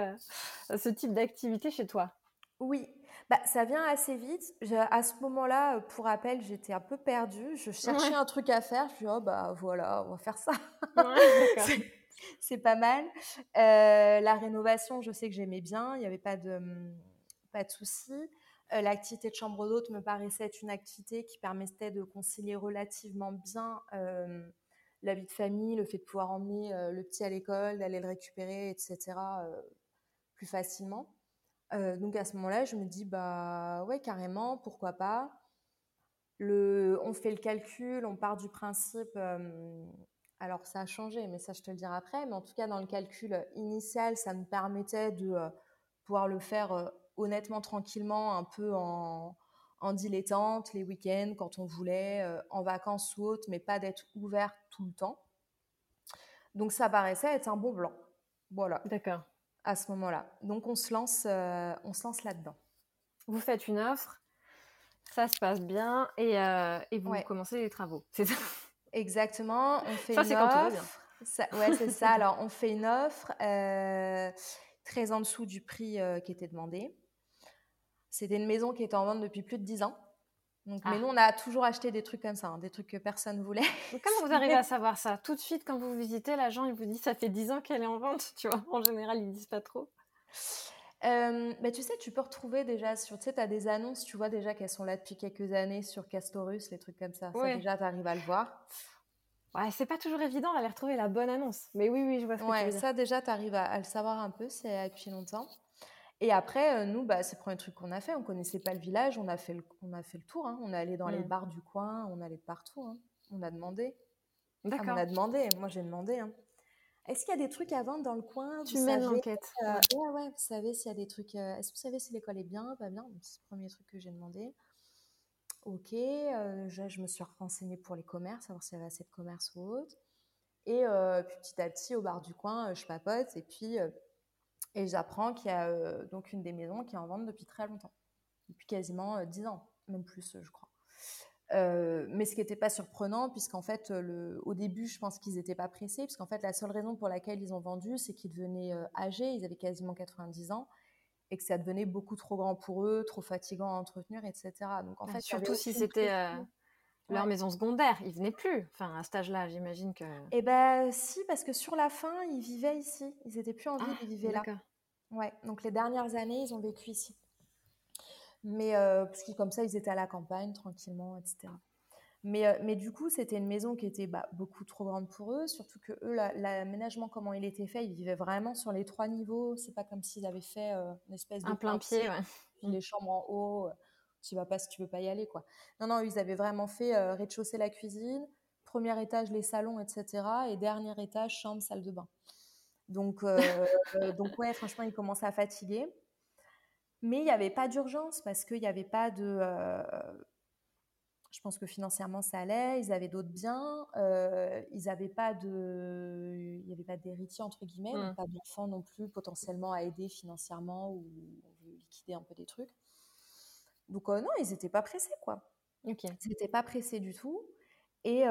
ce type d'activité chez toi. Oui, ça vient assez vite. À ce moment-là, pour rappel, j'étais un peu perdue. Je cherchais un truc à faire. Je me suis dit, voilà, on va faire ça. Ouais, d'accord. C'est pas mal. La rénovation, je sais que j'aimais bien. Il n'y avait pas de soucis. L'activité de chambre d'hôte me paraissait être une activité qui permettait de concilier relativement bien la vie de famille, le fait de pouvoir emmener le petit à l'école, d'aller le récupérer, etc. Plus facilement. Donc à ce moment-là, je me dis, ouais, carrément, pourquoi pas. On fait le calcul, on part du principe... alors ça a changé, mais ça je te le dirai après. Mais en tout cas, dans le calcul initial, ça me permettait de pouvoir le faire honnêtement, tranquillement, un peu en dilettante, les week-ends, quand on voulait, en vacances ou autre, mais pas d'être ouvert tout le temps. Donc ça paraissait être un bon plan. Voilà. D'accord. À ce moment-là. Donc on se lance là-dedans. Vous faites une offre, ça se passe bien et vous commencez les travaux. C'est ça. Exactement, on fait une offre. Quand tout va bien. C'est ça. Alors, on fait une offre très en dessous du prix qui était demandé. C'était une maison qui était en vente depuis plus de 10 ans. Donc, mais nous, on a toujours acheté des trucs comme ça, des trucs que personne ne voulait. Donc, comment vous arrivez à savoir ça ? Tout de suite, quand vous visitez, l'agent, il vous dit ça fait 10 ans qu'elle est en vente. Tu vois, en général, ils ne disent pas trop. Tu sais, tu peux retrouver déjà sur, tu sais, t'as des annonces, tu vois déjà qu'elles sont là depuis quelques années sur Castorus, les trucs comme ça. Ouais. Ça déjà, t'arrives à le voir. Ouais, c'est pas toujours évident d'aller retrouver la bonne annonce. Mais oui, je vois ce que tu veux dire. Ça déjà, t'arrives à le savoir un peu, c'est depuis longtemps. Et après, nous, c'est le premier truc qu'on a fait. On connaissait pas le village, on a fait le tour. Hein. On est allé dans les bars du coin, on est allé de partout. Hein. On a demandé. D'accord. Moi, j'ai demandé. Hein. Est-ce qu'il y a des trucs à vendre dans le coin ? Tu mènes l'enquête. Vous savez s'il y a des trucs... est-ce que vous savez si l'école est bien, pas bien ? Donc, c'est le premier truc que j'ai demandé. OK. Je me suis renseignée pour les commerces, savoir s'il y avait assez de commerces ou autre. Et puis, petit à petit, au bar du coin, je papote. Et puis, Et j'apprends qu'il y a donc une des maisons qui est en vente depuis très longtemps, depuis quasiment 10 ans, même plus, je crois. Mais ce qui n'était pas surprenant, puisqu'en fait, au début, je pense qu'ils n'étaient pas pressés, puisqu'en fait, la seule raison pour laquelle ils ont vendu, c'est qu'ils devenaient âgés, ils avaient quasiment 90 ans, et que ça devenait beaucoup trop grand pour eux, trop fatigant à entretenir, etc. Donc, en fait, surtout si c'était leur maison secondaire, ils ne venaient plus. Enfin, à cet âge-là, j'imagine que... Eh bien, si, parce que sur la fin, ils vivaient ici. Ils n'étaient plus en ville, ils vivaient là. Ouais. Donc, les dernières années, ils ont vécu ici. Mais parce que comme ça, ils étaient à la campagne, tranquillement, etc. Mais du coup, c'était une maison qui était beaucoup trop grande pour eux, surtout que eux, l'aménagement, comment il était fait, ils vivaient vraiment sur les trois niveaux. C'est pas comme s'ils avaient fait une espèce de... Un plein pied, ouais. Les chambres en haut, tu vas pas si tu veux pas y aller, quoi. Non, non, ils avaient vraiment fait rez-de-chaussée la cuisine, premier étage les salons, etc. Et dernier étage, chambre, salle de bain. Donc ouais, franchement, ils commençaient à fatiguer. Mais il n'y avait pas d'urgence parce qu'il n'y avait pas de... je pense que financièrement, ça allait. Ils avaient d'autres biens. Il n'y avait pas d'héritier, entre guillemets. Mmh. Donc pas d'enfants non plus, potentiellement à aider financièrement ou liquider un peu des trucs. Donc non, ils n'étaient pas pressés, quoi. Okay. Ils n'étaient pas pressés du tout. Et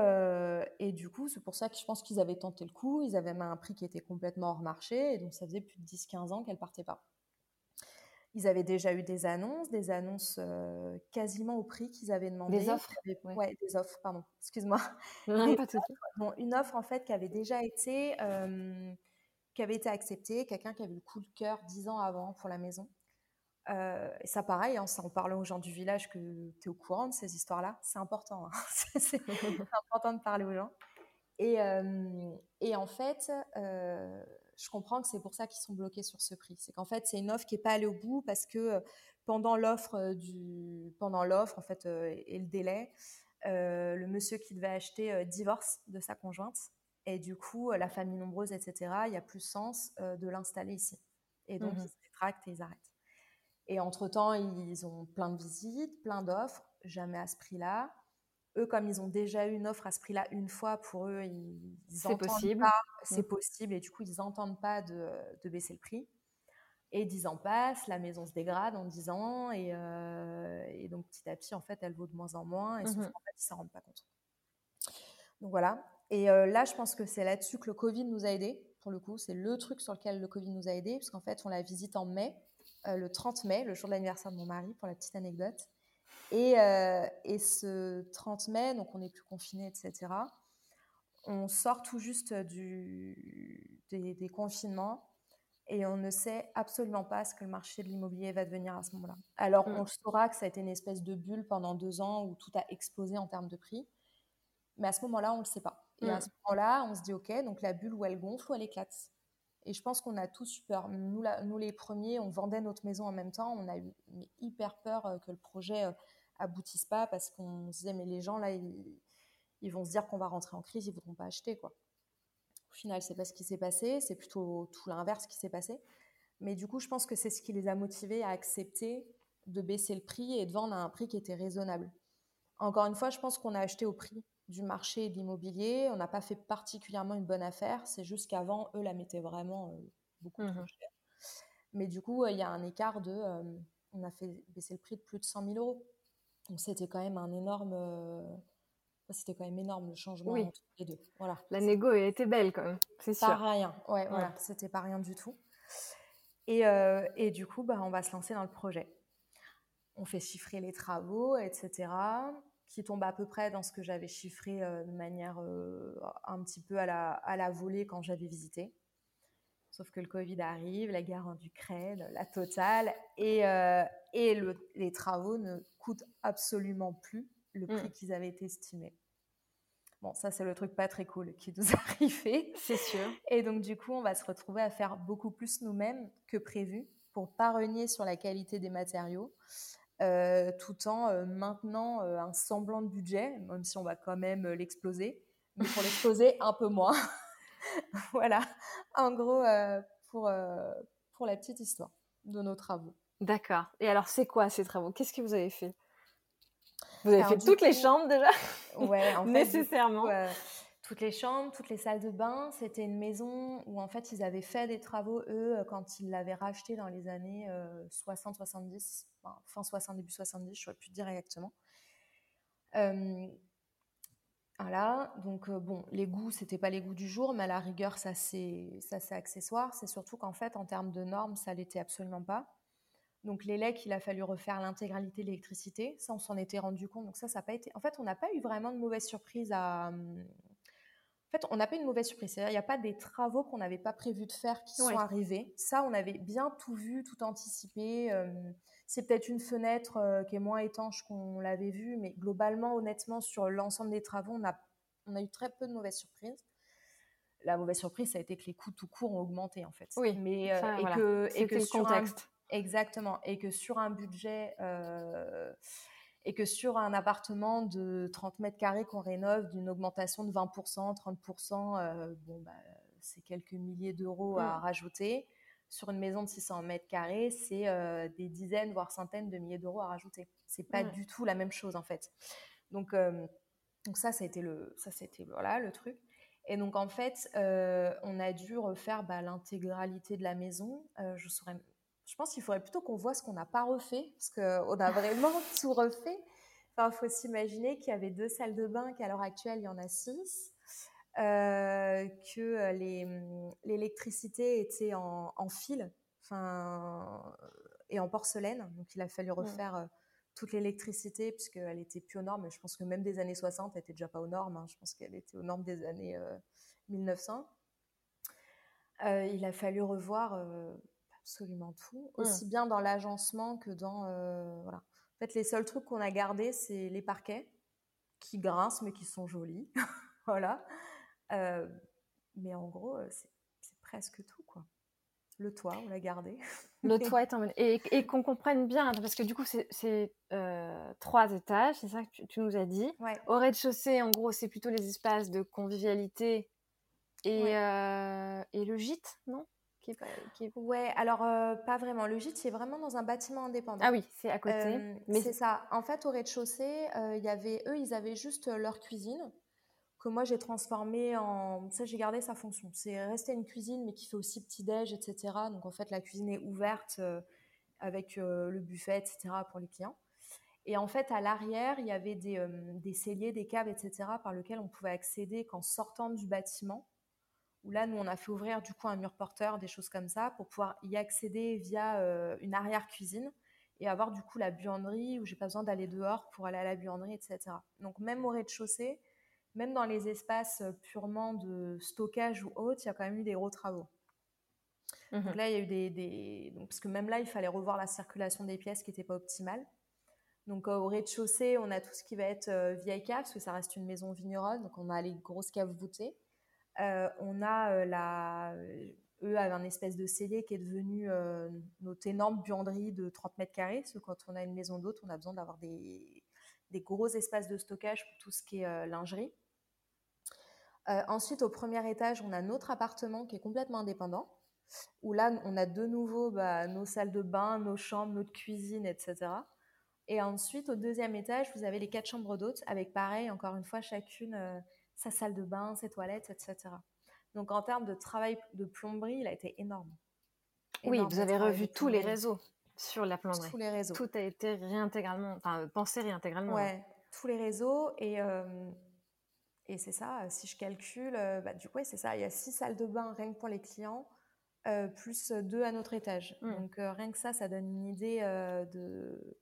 du coup, c'est pour ça que je pense qu'ils avaient tenté le coup. Ils avaient même un prix qui était complètement hors marché. Et donc, ça faisait plus de 10-15 ans qu'elle ne partait pas. Ils avaient déjà eu des annonces quasiment au prix qu'ils avaient demandé. Des offres. Ouais, des offres, pardon. Excuse-moi. Non, pas tout. Bon, une offre, en fait, qui avait déjà été, acceptée. Quelqu'un qui avait eu le coup de cœur 10 ans avant pour la maison. Et ça, pareil, hein, ça en parlant aux gens du village que tu es au courant de ces histoires-là. C'est important. Hein. C'est important de parler aux gens. Et en fait... je comprends que c'est pour ça qu'ils sont bloqués sur ce prix. C'est qu'en fait, c'est une offre qui n'est pas allée au bout parce que pendant l'offre en fait, et le délai, le monsieur qui devait acheter divorce de sa conjointe. Et du coup, la famille nombreuse, etc., il n'y a plus sens de l'installer ici. Et donc, ils se rétractent et ils arrêtent. Et entre-temps, ils ont plein de visites, plein d'offres, jamais à ce prix-là. Eux, comme ils ont déjà eu une offre à ce prix-là une fois, pour eux, ils n'entendent pas. C'est possible. Et du coup, ils n'entendent pas de baisser le prix. Et 10 ans passent, la maison se dégrade en 10 ans. Et donc, petit à petit, en fait, elle vaut de moins en moins. Et sauf qu'en fait, ils ne s'en rendent pas compte. Donc, voilà. Et là, je pense que c'est là-dessus que le Covid nous a aidés. Pour le coup, c'est le truc sur lequel le Covid nous a aidés. Parce qu'en fait, on la visite en mai, le 30 mai, le jour de l'anniversaire de mon mari, pour la petite anecdote. Et ce 30 mai, donc on n'est plus confinés, etc., on sort tout juste des confinements et on ne sait absolument pas ce que le marché de l'immobilier va devenir à ce moment-là. Alors, on saura que ça a été une espèce de bulle pendant 2 ans où tout a explosé en termes de prix, mais à ce moment-là, on ne le sait pas. Et à ce moment-là, on se dit, OK, donc la bulle, où elle gonfle, ou elle éclate. Et je pense qu'on a tous eu peur. Nous, les premiers, on vendait notre maison en même temps. On a eu hyper peur que le projet aboutisse pas parce qu'on se disait, mais les gens, là, ils vont se dire qu'on va rentrer en crise, ils ne voudront pas acheter, quoi. Au final, ce n'est pas ce qui s'est passé. C'est plutôt tout l'inverse qui s'est passé. Mais du coup, je pense que c'est ce qui les a motivés à accepter de baisser le prix et de vendre à un prix qui était raisonnable. Encore une fois, je pense qu'on a acheté au prix du marché et de l'immobilier. On n'a pas fait particulièrement une bonne affaire. C'est juste qu'avant, eux la mettaient vraiment beaucoup trop cher. Mais du coup, il y a un écart de... on a fait baisser le prix de plus de 100 000 euros. Donc, c'était quand même énorme le changement entre les deux. Voilà. La négo, elle était belle quand même. C'est sûr. Pas rien. Ouais. Voilà. C'était pas rien du tout. Et du coup, on va se lancer dans le projet. On fait chiffrer les travaux, etc., qui tombe à peu près dans ce que j'avais chiffré de manière un petit peu à la volée quand j'avais visité. Sauf que le Covid arrive, la guerre en Ukraine, la totale, et les travaux ne coûtent absolument plus le prix qu'ils avaient été estimés. Bon, ça, c'est le truc pas très cool qui nous est arrivé. C'est sûr. Et donc, du coup, on va se retrouver à faire beaucoup plus nous-mêmes que prévu pour pas renier sur la qualité des matériaux. Tout en maintenant un semblant de budget, même si on va quand même l'exploser, mais pour l'exploser un peu moins. Voilà, en gros, pour la petite histoire de nos travaux. D'accord. Et alors, c'est quoi ces travaux ? Qu'est-ce que vous avez fait ? Vous avez fait toutes les chambres déjà ? Ouais, en fait, nécessairement. toutes les chambres, toutes les salles de bain. C'était une maison où, en fait, ils avaient fait des travaux, eux, quand ils l'avaient rachetée dans les années 60-70, enfin, fin 60, début 70, je ne saurais plus dire exactement. Voilà, donc bon, les goûts, c'était pas les goûts du jour, mais à la rigueur, ça c'est accessoire. C'est surtout qu'en fait, en termes de normes, ça l'était absolument pas. Donc les LEC, il a fallu refaire l'intégralité de l'électricité. Ça, on s'en était rendu compte. Donc ça n'a pas été. En fait, on n'a pas eu vraiment de mauvaise surprise à. En fait, on n'a pas eu de mauvaise surprise. C'est-à-dire, il n'y a pas des travaux qu'on n'avait pas prévu de faire qui sont arrivés. Ça, on avait bien tout vu, tout anticipé. C'est peut-être une fenêtre qui est moins étanche qu'on l'avait vue, mais globalement, honnêtement, sur l'ensemble des travaux, on a eu très peu de mauvaises surprises. La mauvaise surprise, ça a été que les coûts tout court ont augmenté, en fait. Oui, mais enfin, voilà. et que le contexte. Exactement, et que sur un budget et que sur un appartement de 30 mètres carrés qu'on rénove, d'une augmentation de 20%, 30%, bon, bah, c'est quelques milliers d'euros à rajouter. Sur une maison de 600 mètres carrés, c'est des dizaines, voire centaines de milliers d'euros à rajouter. C'est pas du tout la même chose, en fait. Donc ça a été le truc. Et donc, en fait, on a dû refaire l'intégralité de la maison. Je pense qu'il faudrait plutôt qu'on voit ce qu'on n'a pas refait, parce qu'on a vraiment tout refait. Enfin, il faut s'imaginer qu'il y avait 2 salles de bain, qu'à l'heure actuelle, il y en a 6. Que l'électricité était en fil et en porcelaine. Donc, il a fallu refaire toute l'électricité, puisqu'elle n'était plus aux normes. Je pense que même des années 60, elle n'était déjà pas aux normes. Je pense qu'elle était aux normes des années 1900. Il a fallu revoir absolument tout, aussi bien dans l'agencement que dans... voilà. En fait, les seuls trucs qu'on a gardés, c'est les parquets, qui grincent, mais qui sont jolis. Voilà. Mais en gros, c'est presque tout, quoi. Le toit, on l'a gardé. Le toit est emmené. Et qu'on comprenne bien, parce que du coup, c'est 3 étages, c'est ça que tu nous as dit. Ouais. Au rez-de-chaussée, en gros, c'est plutôt les espaces de convivialité et le gîte, non ? Ouais, alors pas vraiment. Le gîte, c'est vraiment dans un bâtiment indépendant. Ah oui, c'est à côté. Mais c'est ça. En fait, au rez-de-chaussée, ils avaient juste leur cuisine. Que moi j'ai transformé en... Ça, j'ai gardé sa fonction. C'est resté une cuisine, mais qui fait aussi petit-déj, etc. Donc en fait, la cuisine est ouverte avec le buffet, etc. pour les clients. Et en fait, à l'arrière, il y avait des celliers, des caves, etc. par lesquels on pouvait accéder qu'en sortant du bâtiment. Où là, nous, on a fait ouvrir du coup un mur porteur, des choses comme ça, pour pouvoir y accéder via une arrière-cuisine et avoir du coup la buanderie, où j'ai pas besoin d'aller dehors pour aller à la buanderie, etc. Donc même au rez-de-chaussée, même dans les espaces purement de stockage ou autres, il y a quand même eu des gros travaux. Mmh. Donc là, il y a eu Donc, parce que même là, il fallait revoir la circulation des pièces qui n'était pas optimale. Donc au rez-de-chaussée, on a tout ce qui va être vieille cave, parce que ça reste une maison vigneronne, donc on a les grosses caves voûtées. On a Eux avaient un espèce de cellier qui est devenu notre énorme buanderie de 30 mètres carrés, parce que quand on a une maison d'hôte, on a besoin d'avoir des gros espaces de stockage pour tout ce qui est lingerie. Ensuite, au premier étage, on a notre appartement qui est complètement indépendant, où là, on a de nouveau nos salles de bain, nos chambres, notre cuisine, etc. Et ensuite, au deuxième étage, vous avez les 4 chambres d'hôtes, avec pareil, encore une fois, chacune sa salle de bain, ses toilettes, etc. Donc, en termes de travail de plomberie, il a été énorme. Oui, vous avez revu tous les réseaux sur la plomberie. Tous les réseaux. Tout a été pensé réintégralement. Oui, tous les réseaux. Et c'est ça, si je calcule, du coup, c'est ça. Il y a 6 salles de bain rien que pour les clients, plus 2 à notre étage. Donc, rien que ça donne une idée de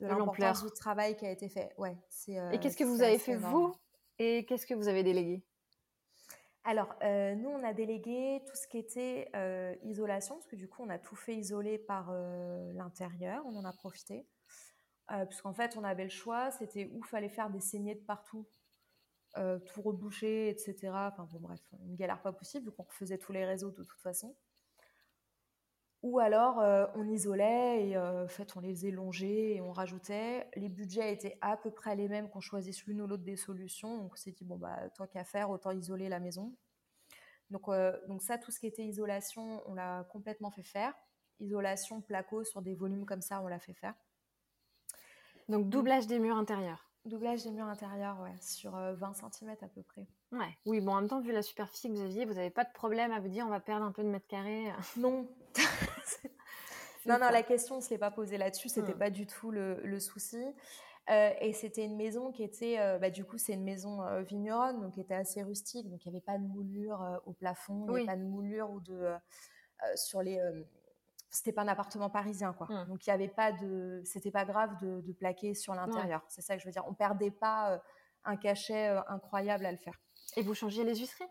l'importance du travail qui a été fait. Ouais, et qu'est-ce que vous avez fait, vous ? Et qu'est-ce que vous avez délégué ? Alors, nous, on a délégué tout ce qui était isolation, parce que du coup, on a tout fait isoler par l'intérieur, on en a profité. Puisqu'en fait, on avait le choix, c'était où il fallait faire des saignées de partout, tout reboucher, etc. Enfin, bon, bref, une galère pas possible, vu qu'on refaisait tous les réseaux de toute façon. Ou alors, on isolait et en fait, on les faisait longer et on rajoutait. Les budgets étaient à peu près les mêmes qu'on choisisse l'une ou l'autre des solutions. Donc, on s'est dit, bon, tant qu'à faire, autant isoler la maison. Donc ça, tout ce qui était isolation, on l'a complètement fait faire. Isolation placo sur des volumes comme ça, on l'a fait faire. Donc, doublage des murs intérieurs. Doublage des murs intérieurs, ouais, sur 20 cm à peu près. Ouais. Oui, bon, en même temps, vu la superficie que vous aviez, vous n'avez pas de problème à vous dire on va perdre un peu de mètre carré. Non. Non, la question, on ne se l'est pas posée là-dessus. Ce n'était pas du tout le souci. Et c'était une maison qui était... du coup, c'est une maison vigneronne, donc qui était assez rustique. Donc, il n'y avait pas de moulure au plafond. Il n'y avait pas de moulure ou de... sur les... C'était pas un appartement parisien, quoi. Donc, il n'y avait pas de... C'était pas grave de plaquer sur l'intérieur. Ouais. C'est ça que je veux dire. On ne perdait pas un cachet incroyable à le faire. Et vous changez les huisseries ?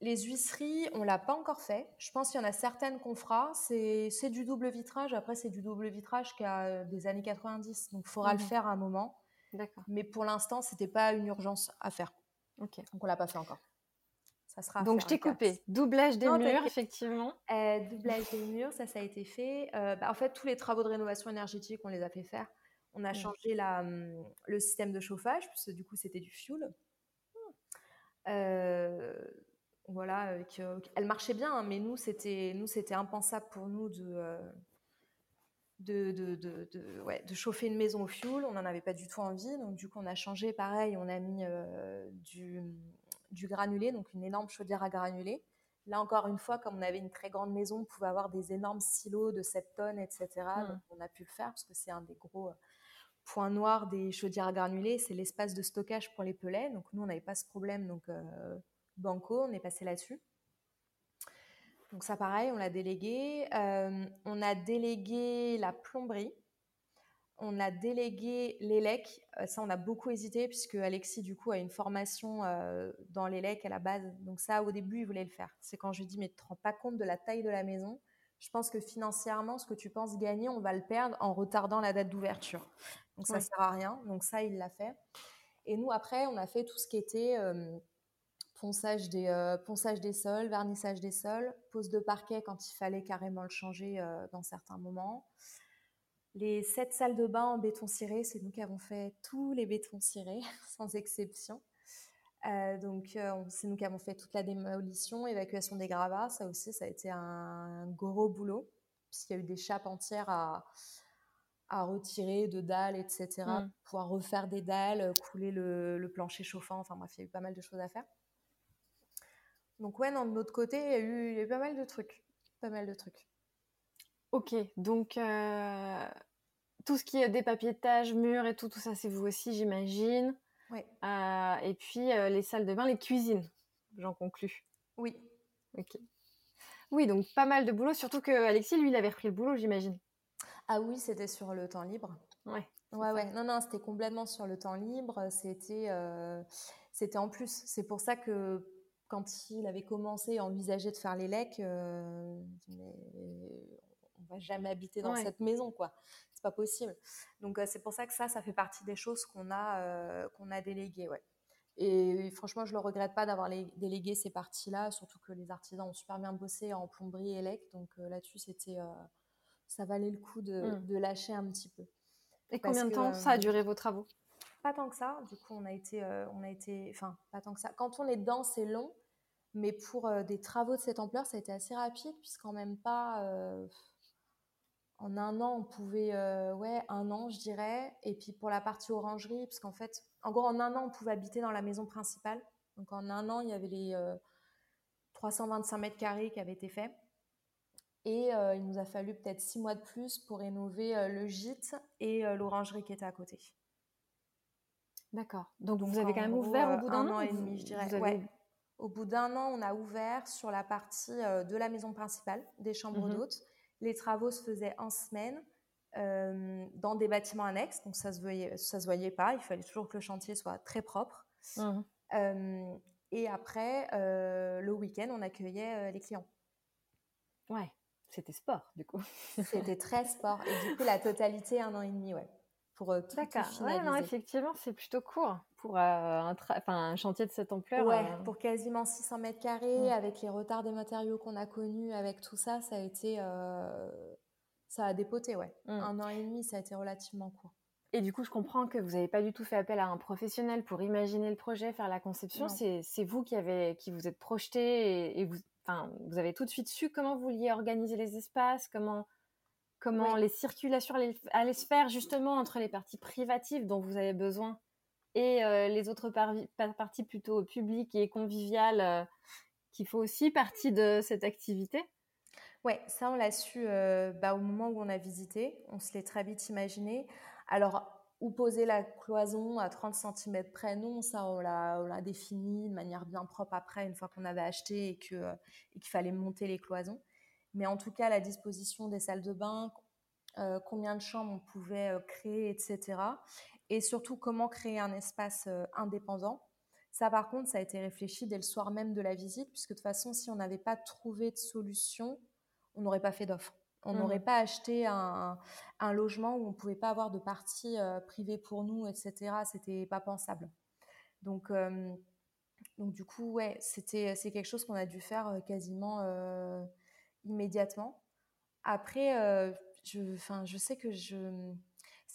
Les huisseries, on ne l'a pas encore fait. Je pense qu'il y en a certaines qu'on fera. C'est du double vitrage. Après, c'est du double vitrage qui a des années 90. Donc, il faudra le faire à un moment. D'accord. Mais pour l'instant, ce n'était pas une urgence à faire. Okay. Donc, on ne l'a pas fait encore. Donc, je t'ai coupé. Doublage des murs, effectivement. Doublage des murs, ça a été fait. En fait, tous les travaux de rénovation énergétique, on les a fait faire. On a changé le système de chauffage, puisque du coup, c'était du fioul. Voilà, elle marchait bien, hein, mais nous, c'était impensable pour nous de chauffer une maison au fioul. On n'en avait pas du tout envie. Donc, du coup, on a changé. Pareil, on a mis du granulé, donc une énorme chaudière à granulé. Là, encore une fois, comme on avait une très grande maison, on pouvait avoir des énormes silos de 7 tonnes, etc. Donc, on a pu le faire parce que c'est un des gros points noirs des chaudières à granulé. C'est l'espace de stockage pour les pellets. Donc, nous, on n'avait pas ce problème. Donc, banco, on est passé là-dessus. Donc, ça, pareil, on l'a délégué. On a délégué la plomberie. On a délégué l'élec. Ça, on a beaucoup hésité puisque Alexis, du coup, a une formation dans l'élec à la base. Donc ça, au début, il voulait le faire. C'est quand je lui dis « mais tu ne te rends pas compte de la taille de la maison. Je pense que financièrement, ce que tu penses gagner, on va le perdre en retardant la date d'ouverture. Donc ça ne sert à rien. » Donc ça, il l'a fait. Et nous, après, on a fait tout ce qui était ponçage des sols, vernissage des sols, pose de parquet quand il fallait carrément le changer dans certains moments. Les 7 salles de bain en béton ciré, c'est nous qui avons fait tous les bétons cirés, sans exception. C'est nous qui avons fait toute la démolition, évacuation des gravats. Ça aussi, ça a été un gros boulot, puisqu'il y a eu des chapes entières à retirer de dalles, etc. Pour pouvoir refaire des dalles, couler le plancher chauffant. Enfin bref, il y a eu pas mal de choses à faire. Donc ouais, non, de notre côté, il y a eu pas mal de trucs. Ok, donc tout ce qui est dépapiétage, murs et tout ça, c'est vous aussi, j'imagine. Oui. Et puis les salles de bain, les cuisines, j'en conclus. Oui. Ok. Oui, donc pas mal de boulot, surtout que Alexis, lui, il avait repris le boulot, j'imagine. Ah oui, c'était sur le temps libre. Ouais. Ouais. Non, c'était complètement sur le temps libre. C'était en plus. C'est pour ça que quand il avait commencé à envisager de faire les lecs, on va jamais habiter dans cette maison, quoi. C'est pas possible. Donc, c'est pour ça que ça fait partie des choses qu'on a déléguées, ouais. Et franchement, je le regrette pas d'avoir délégué ces parties-là, surtout que les artisans ont super bien bossé en plomberie et élec. Donc, là-dessus, c'était, ça valait le coup de lâcher un petit peu. Et parce combien de temps ça a duré vos travaux ? Pas tant que ça. Du coup, on a été, enfin, pas tant que ça. Quand on est dedans, c'est long. Mais pour des travaux de cette ampleur, ça a été assez rapide, puisqu'en même pas... En un an, on pouvait... un an, je dirais. Et puis, pour la partie orangerie, parce qu'en fait... En gros, en un an, on pouvait habiter dans la maison principale. Donc, en un an, il y avait les 325 mètres carrés qui avaient été faits. Et il nous a fallu peut-être 6 mois de plus pour rénover le gîte et l'orangerie qui était à côté. D'accord. Donc vous avez quand même ouvert au bout d'un an et demi, je dirais. Avez... Ouais. Au bout d'un an, on a ouvert sur la partie de la maison principale, des chambres d'hôtes. Les travaux se faisaient en semaine dans des bâtiments annexes, donc ça se voyait pas. Il fallait toujours que le chantier soit très propre. Et après, le week-end, on accueillait les clients. Ouais, c'était sport du coup. C'était très sport. Et du coup, la totalité, 1 an et demi, ouais. Pour tout finaliser. Ouais, non, effectivement, c'est plutôt court pour un chantier de cette ampleur. Ouais, pour quasiment 600 mètres carrés, avec les retards des matériaux qu'on a connus, avec tout ça, ça a été... ça a dépoté, ouais. 1 an et demi, ça a été relativement court. Et du coup, je comprends que vous n'avez pas du tout fait appel à un professionnel pour imaginer le projet, faire la conception. C'est vous qui vous êtes projeté et vous avez tout de suite su comment vous vouliez organiser les espaces, comment les circulations allaient se faire justement entre les parties privatives dont vous avez besoin et les autres parties plutôt publiques et conviviales qui font aussi partie de cette activité. Oui, ça, on l'a su au moment où on a visité. On se l'est très vite imaginé. Alors, où poser la cloison à 30 cm près, non, ça, on l'a défini de manière bien propre après, une fois qu'on avait acheté et qu'il fallait monter les cloisons. Mais en tout cas, la disposition des salles de bain, combien de chambres on pouvait créer, etc. Et surtout, comment créer un espace indépendant. Ça, par contre, ça a été réfléchi dès le soir même de la visite, puisque de toute façon, si on n'avait pas trouvé de solution, on n'aurait pas fait d'offre. On n'aurait pas acheté un logement où on ne pouvait pas avoir de partie privée pour nous, etc. Ce n'était pas pensable. Donc du coup, ouais, c'est quelque chose qu'on a dû faire quasiment immédiatement. Après, je sais que ce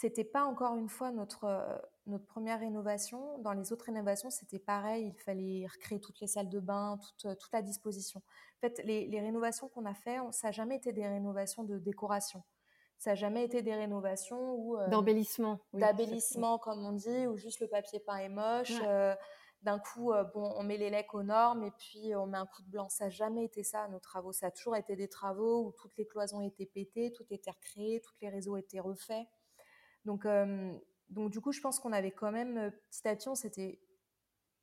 n'était pas encore une fois notre première rénovation. Dans les autres rénovations, c'était pareil. Il fallait recréer toutes les salles de bain, toute la disposition. En fait, les rénovations qu'on a faites, ça n'a jamais été des rénovations de décoration. Ça n'a jamais été des rénovations où... d'embellissement. Oui, d'embellissement, comme on dit, où juste le papier peint est moche. Ouais. D'un coup, on met les lecs aux normes et puis on met un coup de blanc. Ça n'a jamais été ça, nos travaux. Ça a toujours été des travaux où toutes les cloisons étaient pétées, tout était recréé, tous les réseaux étaient refaits. Donc, du coup, je pense qu'on avait quand même, petit à petit, on s'était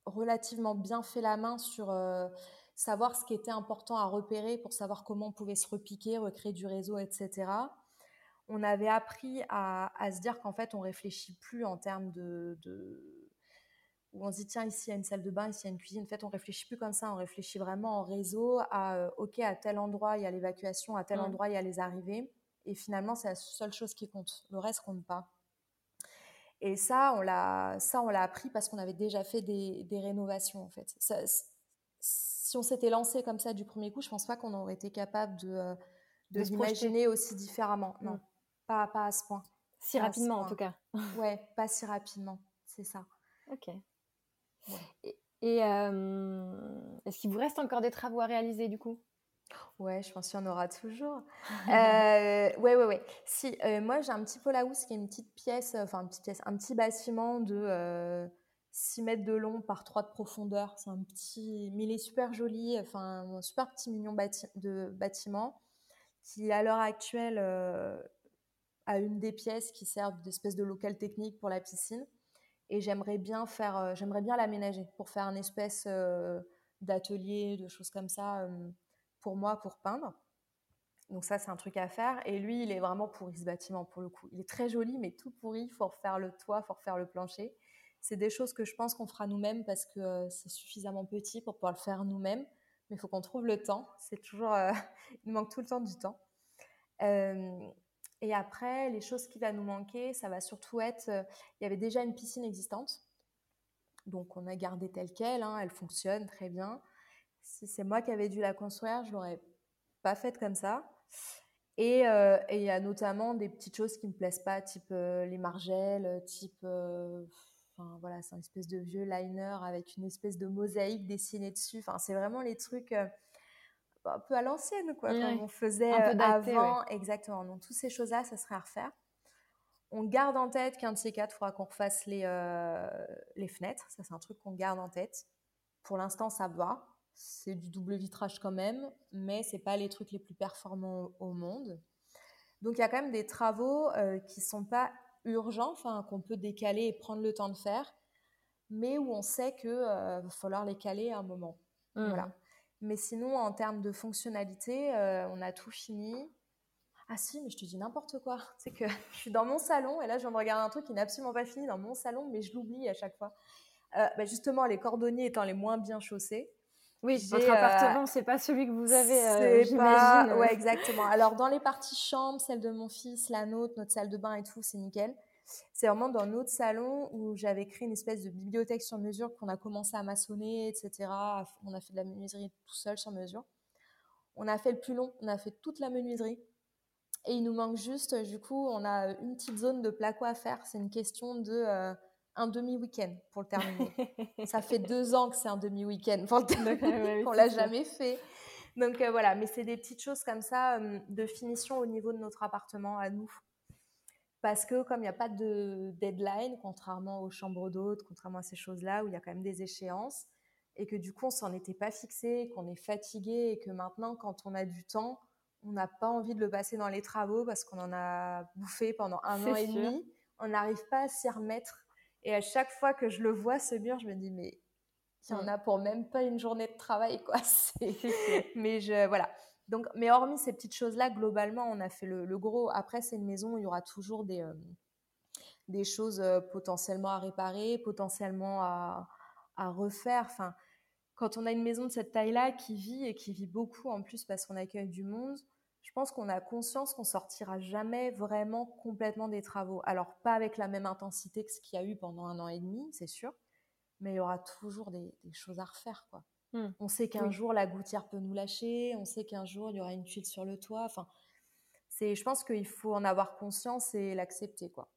relativement bien fait la main sur savoir ce qui était important à repérer pour savoir comment on pouvait se repiquer, recréer du réseau, etc. On avait appris à se dire qu'en fait, on ne réfléchit plus en termes où on se dit, tiens, ici, il y a une salle de bain, ici, il y a une cuisine. En fait, on ne réfléchit plus comme ça. On réfléchit vraiment en réseau à tel endroit, il y a l'évacuation, à tel endroit, il y a les arrivées. Et finalement, c'est la seule chose qui compte. Le reste ne compte pas. Et ça, on l'a appris parce qu'on avait déjà fait des rénovations, en fait. Ça, si on s'était lancé comme ça du premier coup, je ne pense pas qu'on aurait été capable de l'imaginer aussi différemment. Non, pas à ce point. Si pas rapidement, en tout cas. Ouais, pas si rapidement, c'est ça. OK. Ouais. Et est-ce qu'il vous reste encore des travaux à réaliser, du coup ? Ouais, je pense qu'il y en aura toujours. Ouais. Si, moi, j'ai un petit polahouse qui est une petite pièce, un petit bâtiment de 6 mètres de long par 3 de profondeur. C'est un petit... Mais il est super joli, un super petit mignon de bâtiment qui, à l'heure actuelle, a une des pièces qui servent d'espèce de local technique pour la piscine. Et j'aimerais bien l'aménager pour faire une espèce d'atelier, de choses comme ça... pour moi, pour peindre. Donc ça, c'est un truc à faire. Et lui, il est vraiment pourri, ce bâtiment, pour le coup. Il est très joli, mais tout pourri. Il faut refaire le toit, il faut refaire le plancher. C'est des choses que je pense qu'on fera nous-mêmes parce que c'est suffisamment petit pour pouvoir le faire nous-mêmes. Mais il faut qu'on trouve le temps. C'est toujours... il manque tout le temps du temps. Et après, les choses qui vont nous manquer, ça va surtout être... il y avait déjà une piscine existante. Donc on a gardé telle qu'elle. Elle fonctionne très bien. Si c'est moi qui avais dû la construire, je ne l'aurais pas faite comme ça. Et il y a notamment des petites choses qui ne me plaisent pas, type les margelles, type... c'est une espèce de vieux liner avec une espèce de mosaïque dessinée dessus. C'est vraiment les trucs un peu à l'ancienne, quoi, comme on faisait avant. Ouais. Exactement. Donc, toutes ces choses-là, ça serait à refaire. On garde en tête qu'un de ces quatre, il faudra qu'on refasse les fenêtres. Ça, c'est un truc qu'on garde en tête. Pour l'instant, ça va. C'est du double vitrage quand même, mais ce n'est pas les trucs les plus performants au monde. Donc, il y a quand même des travaux qui ne sont pas urgents, qu'on peut décaler et prendre le temps de faire, mais où on sait qu'il va falloir les caler à un moment. Mmh. Voilà. Mais sinon, en termes de fonctionnalité, on a tout fini. Ah si, mais je te dis n'importe quoi. C'est que je suis dans mon salon et là, je viens de regarder un truc qui n'est absolument pas fini dans mon salon, mais je l'oublie à chaque fois. Justement, les cordonniers étant les moins bien chaussés, oui, votre appartement, c'est pas celui que vous avez, j'imagine. Pas... Ouais, exactement. Alors, dans les parties chambres, celle de mon fils, la nôtre, notre salle de bain et tout, c'est nickel. C'est vraiment dans notre salon où j'avais créé une espèce de bibliothèque sur mesure qu'on a commencé à maçonner, etc. On a fait de la menuiserie tout seul sur mesure. On a fait le plus long, on a fait toute la menuiserie. Et il nous manque juste, du coup, on a une petite zone de placo à faire. C'est une question de... un demi-week-end pour le terminer. Ça fait 2 ans que c'est un demi-week-end pour le terminer. On ne l'a jamais fait. Donc, voilà. Mais c'est des petites choses comme ça de finition au niveau de notre appartement à nous. parce que comme il n'y a pas de deadline, contrairement aux chambres d'hôtes, contrairement à ces choses-là, où il y a quand même des échéances, et que du coup, on s'en était pas fixé, qu'on est fatigué, et que maintenant, quand on a du temps, on n'a pas envie de le passer dans les travaux parce qu'on en a bouffé pendant un an et demi. On n'arrive pas à s'y remettre. Et à chaque fois que je le vois, ce mur, je me dis, mais il y en a pour même pas une journée de travail, quoi. Mais voilà. Donc, mais hormis ces petites choses-là, globalement, on a fait le gros. Après, c'est une maison où il y aura toujours des choses potentiellement à réparer, potentiellement à refaire. Enfin, quand on a une maison de cette taille-là qui vit et qui vit beaucoup en plus parce qu'on accueille du monde, je pense qu'on a conscience qu'on sortira jamais vraiment complètement des travaux. Alors, pas avec la même intensité que ce qu'il y a eu pendant un an et demi, c'est sûr, mais il y aura toujours des choses à refaire, quoi. On sait qu'un jour la gouttière peut nous lâcher, on sait qu'un jour il y aura une tuile sur le toit. Enfin, je pense qu'il faut en avoir conscience et l'accepter, quoi.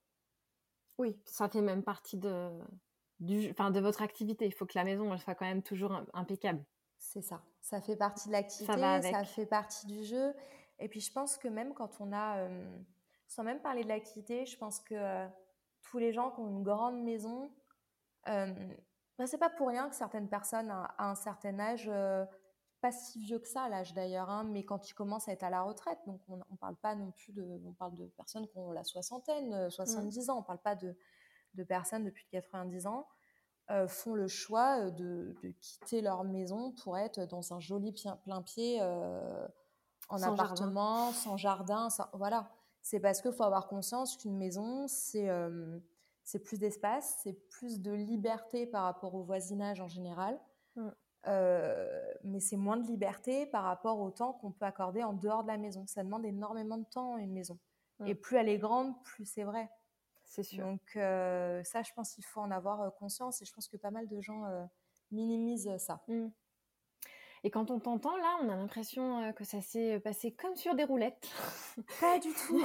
Oui, ça fait même partie de votre activité. Il faut que la maison elle soit quand même toujours impeccable. C'est ça. Ça fait partie de l'activité, ça fait partie du jeu. Et puis je pense que même quand on a, sans même parler de l'activité, je pense que tous les gens qui ont une grande maison. C'est pas pour rien que certaines personnes à un certain âge, pas si vieux que ça, l'âge d'ailleurs, hein, mais quand ils commencent à être à la retraite, donc on parle pas non plus on parle de personnes qui ont la soixantaine, 70 ans, on parle pas de personnes depuis 90 ans, font le choix de quitter leur maison pour être dans un joli plein-pied en sans appartement, jardin. Sans jardin, voilà. C'est parce qu'il faut avoir conscience qu'une maison, c'est plus d'espace, c'est plus de liberté par rapport au voisinage en général, mais c'est moins de liberté par rapport au temps qu'on peut accorder en dehors de la maison. Ça demande énormément de temps, une maison. Et plus elle est grande, plus c'est vrai. C'est sûr. Donc ça, je pense qu'il faut en avoir conscience et je pense que pas mal de gens minimisent ça. Et quand on t'entend, là, on a l'impression que ça s'est passé comme sur des roulettes. Pas du tout.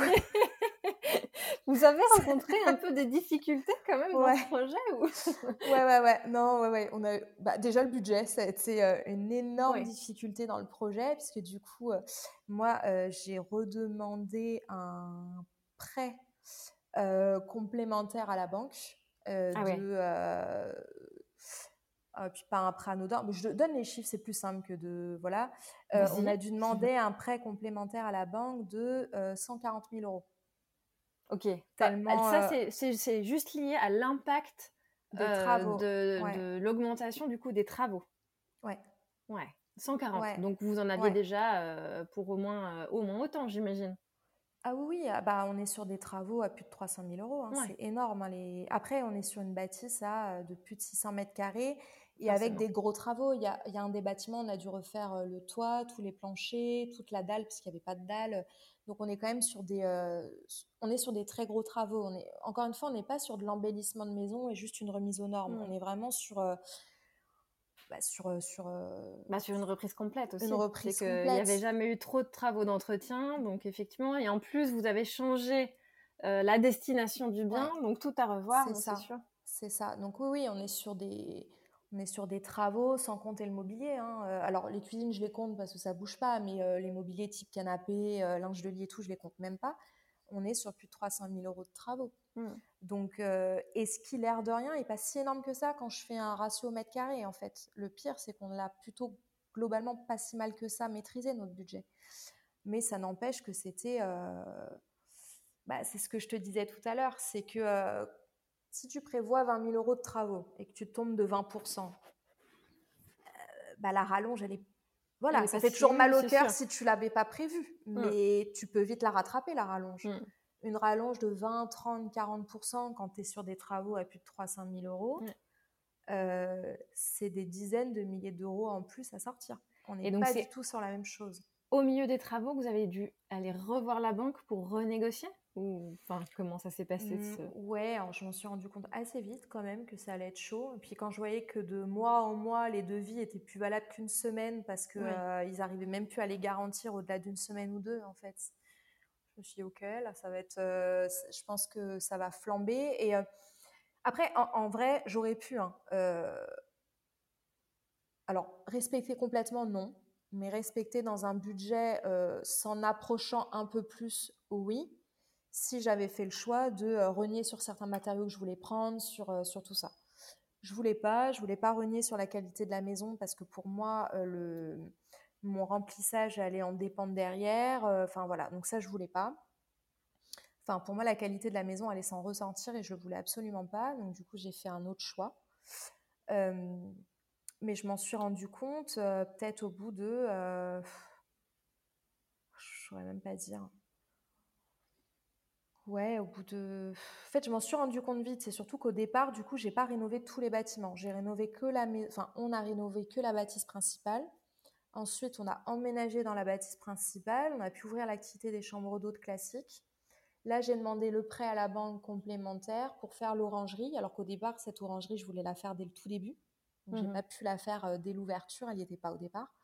Vous avez rencontré un peu des difficultés quand même dans ce projet ou... Ouais. On a... déjà, le budget, ça a été une énorme difficulté dans le projet puisque du coup, moi, j'ai redemandé un prêt complémentaire à la banque puis pas un prêt anodin, mais je donne les chiffres, c'est plus simple que de... Voilà. On a dû demander un prêt complémentaire à la banque de 140 000 euros. Ok. Tellement, ça, c'est juste lié à l'impact des travaux. De l'augmentation du coût des travaux. Ouais. 140. Ouais. Donc, vous en aviez déjà pour au moins autant, j'imagine. Ah oui, on est sur des travaux à plus de 300 000 euros. Hein, c'est énorme. Hein, Après, on est sur une bâtisse de plus de 600 mètres carrés. Et avec des gros travaux, il y a un des bâtiments, on a dû refaire le toit, tous les planchers, toute la dalle, parce qu'il n'y avait pas de dalle. Donc, on est quand même sur des très gros travaux. Encore une fois, on n'est pas sur de l'embellissement de maison et juste une remise aux normes. On est vraiment sur une reprise complète aussi. Une reprise complète. Il n'y avait jamais eu trop de travaux d'entretien, donc effectivement. Et en plus, vous avez changé la destination du bien, donc tout à revoir, c'est sûr. C'est ça. Donc oui, on est sur des... On est sur des travaux sans compter le mobilier. Hein. Alors, les cuisines, je les compte parce que ça ne bouge pas, mais les mobiliers type canapé, linge de lit et tout, je ne les compte même pas. On est sur plus de 300 000 euros de travaux. Donc, ce qui, l'air de rien, n'est pas si énorme que ça quand je fais un ratio au mètre carré, en fait. Le pire, c'est qu'on l'a plutôt globalement pas si mal que ça maîtrisé, notre budget. Mais ça n'empêche que c'était... c'est ce que je te disais tout à l'heure, c'est que... si tu prévois 20 000 euros de travaux et que tu tombes de 20%, la rallonge, elle est... Voilà, ça fait toujours mal au cœur si tu ne l'avais pas prévu. Mais tu peux vite la rattraper, la rallonge. Une rallonge de 20, 30, 40% quand tu es sur des travaux à plus de 300 000 euros, c'est des dizaines de milliers d'euros en plus à sortir. On n'est pas du tout sur la même chose. Au milieu des travaux, vous avez dû aller revoir la banque pour renégocier ? Comment ça s'est passé je m'en suis rendu compte assez vite quand même que ça allait être chaud. Et puis quand je voyais que de mois en mois, les devis étaient plus valables qu'une semaine parce qu'ils n'arrivaient même plus à les garantir au-delà d'une semaine ou deux, en fait. Je me suis dit, ok, là, ça va être... je pense que ça va flamber. Et après, en vrai, j'aurais pu... Alors, respecter complètement, non. Mais respecter dans un budget s'en approchant un peu plus, oui. si j'avais fait le choix de renier sur certains matériaux que je voulais prendre, sur tout ça. Je voulais pas renier sur la qualité de la maison parce que pour moi, mon remplissage allait en dépendre derrière. Voilà, donc ça, je voulais pas. Pour moi, la qualité de la maison allait s'en ressentir et je le voulais absolument pas. Donc, du coup, j'ai fait un autre choix. Mais je m'en suis rendu compte peut-être au bout de... je ne saurais même pas dire. Ouais, au bout de... En fait, je m'en suis rendu compte vite. C'est surtout qu'au départ, du coup, je n'ai pas rénové tous les bâtiments. On a rénové que la bâtisse principale. Ensuite, on a emménagé dans la bâtisse principale. On a pu ouvrir l'activité des chambres d'hôtes classiques. Là, j'ai demandé le prêt à la banque complémentaire pour faire l'orangerie. Alors qu'au départ, cette orangerie, je voulais la faire dès le tout début. Donc, j'ai pas pu la faire dès l'ouverture. Elle n'y était pas au départ.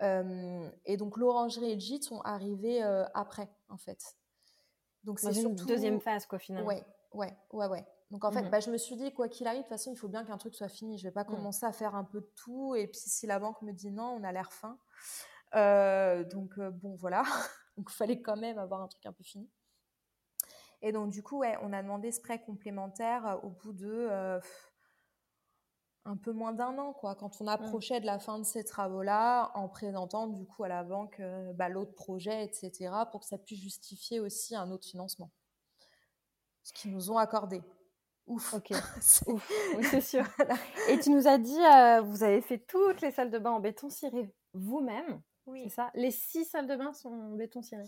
Et donc, l'orangerie et le gîte sont arrivés après, en fait. Donc, c'est surtout... une deuxième phase, quoi, finalement. Ouais. Donc, en fait, je me suis dit, quoi qu'il arrive, de toute façon, il faut bien qu'un truc soit fini. Je ne vais pas commencer à faire un peu de tout. Et puis, si la banque me dit non, on a l'air fin. Bon, voilà. Donc, il fallait quand même avoir un truc un peu fini. Et donc, du coup, on a demandé ce prêt complémentaire au bout de un peu moins d'un an, quoi, quand on approchait de la fin de ces travaux-là, en présentant, du coup, à la banque l'autre projet, etc., pour que ça puisse justifier aussi un autre financement. Ce qu'ils nous ont accordé. Ouf. Ok. Ouf. Oui, c'est sûr. Voilà. Et tu nous as dit, vous avez fait toutes les salles de bain en béton ciré vous-même. Oui. C'est ça. Les 6 salles de bain sont en béton ciré.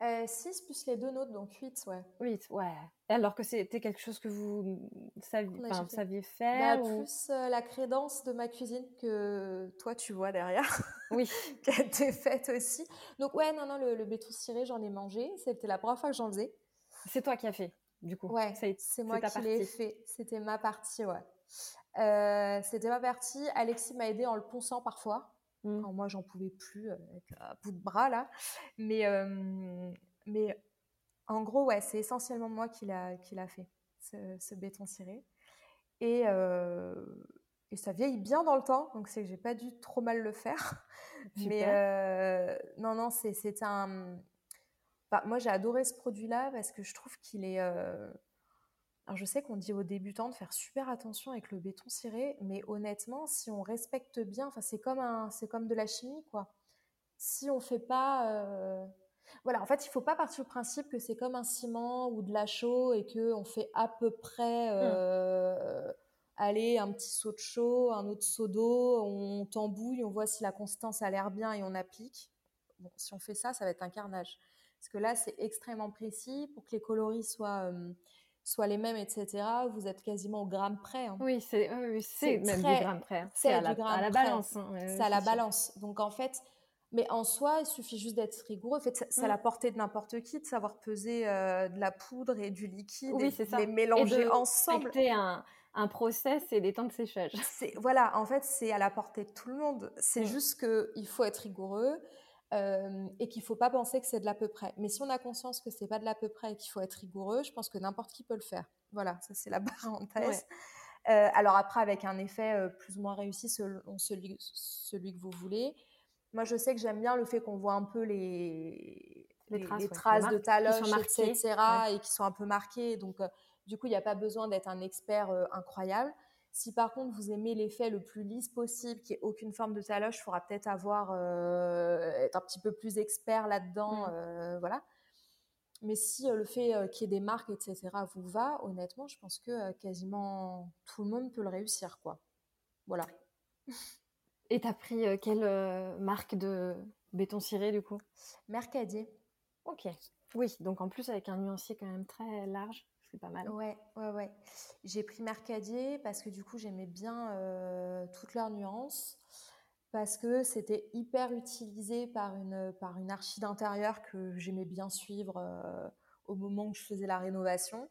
6 plus les 2 nôtres, donc 8, ouais. 8, ouais. Alors que c'était quelque chose que vous saviez faire plus la crédence de ma cuisine que toi, tu vois derrière. Oui. Qui a été faite aussi. Donc, ouais, non, le béton ciré, j'en ai mangé. C'était la première fois que j'en faisais. C'est toi qui as fait, du coup. Ouais, c'est moi qui l'ai fait. C'était ma partie, ouais. C'était ma partie. Alexis m'a aidée en le ponçant parfois. Quand moi j'en pouvais plus avec un bout de bras là, mais en gros ouais, c'est essentiellement moi qui l'a fait ce béton ciré et ça vieillit bien dans le temps, donc c'est que j'ai pas dû trop mal le faire. Super. Mais non, c'est un... moi j'ai adoré ce produit là parce que je trouve qu'il est... Alors, je sais qu'on dit aux débutants de faire super attention avec le béton ciré, mais honnêtement, si on respecte bien, c'est comme de la chimie, quoi. Si on fait pas... Voilà, en fait, il faut pas partir du principe que c'est comme un ciment ou de la chaux et qu'on fait à peu près un petit seau de chaux, un autre seau d'eau, on tambouille, on voit si la consistance a l'air bien et on applique. Bon, si on fait ça, ça va être un carnage. Parce que là, c'est extrêmement précis pour que les coloris soient les mêmes, etc. Vous êtes quasiment au gramme près. Hein. Oui, c'est même du gramme près. Hein. C'est à la balance. Hein. C'est à la balance. Donc, en fait, mais en soi, il suffit juste d'être rigoureux. En fait, c'est à la portée de n'importe qui de savoir peser de la poudre et du liquide, les mélanger ensemble. Et de un process et des temps de séchage. Voilà, en fait, c'est à la portée de tout le monde. C'est juste qu'il faut être rigoureux. Et qu'il ne faut pas penser que c'est de l'à peu près. Mais si on a conscience que ce n'est pas de l'à peu près et qu'il faut être rigoureux, je pense que n'importe qui peut le faire. Voilà, ça c'est la parenthèse. Ouais. Alors après, avec un effet plus ou moins réussi, celui que vous voulez. Moi, je sais que j'aime bien le fait qu'on voit un peu les traces de taloches, etc. Ouais. Et qui sont un peu marquées. Donc, du coup, il n'y a pas besoin d'être un expert incroyable. Si par contre vous aimez l'effet le plus lisse possible, qu'il n'y ait aucune forme de taloche, il faudra peut-être être un petit peu plus expert là-dedans. Voilà. Mais si le fait qu'il y ait des marques, etc., vous va, honnêtement, je pense que quasiment tout le monde peut le réussir, quoi. Voilà. Et tu as pris quelle marque de béton ciré, du coup ? Mercadier. Ok. Oui, donc en plus avec un nuancier quand même très large. C'est pas mal. Ouais. J'ai pris Mercadier parce que du coup, j'aimais bien toutes leurs nuances, parce que c'était hyper utilisé par une archi d'intérieur que j'aimais bien suivre au moment où je faisais la rénovation.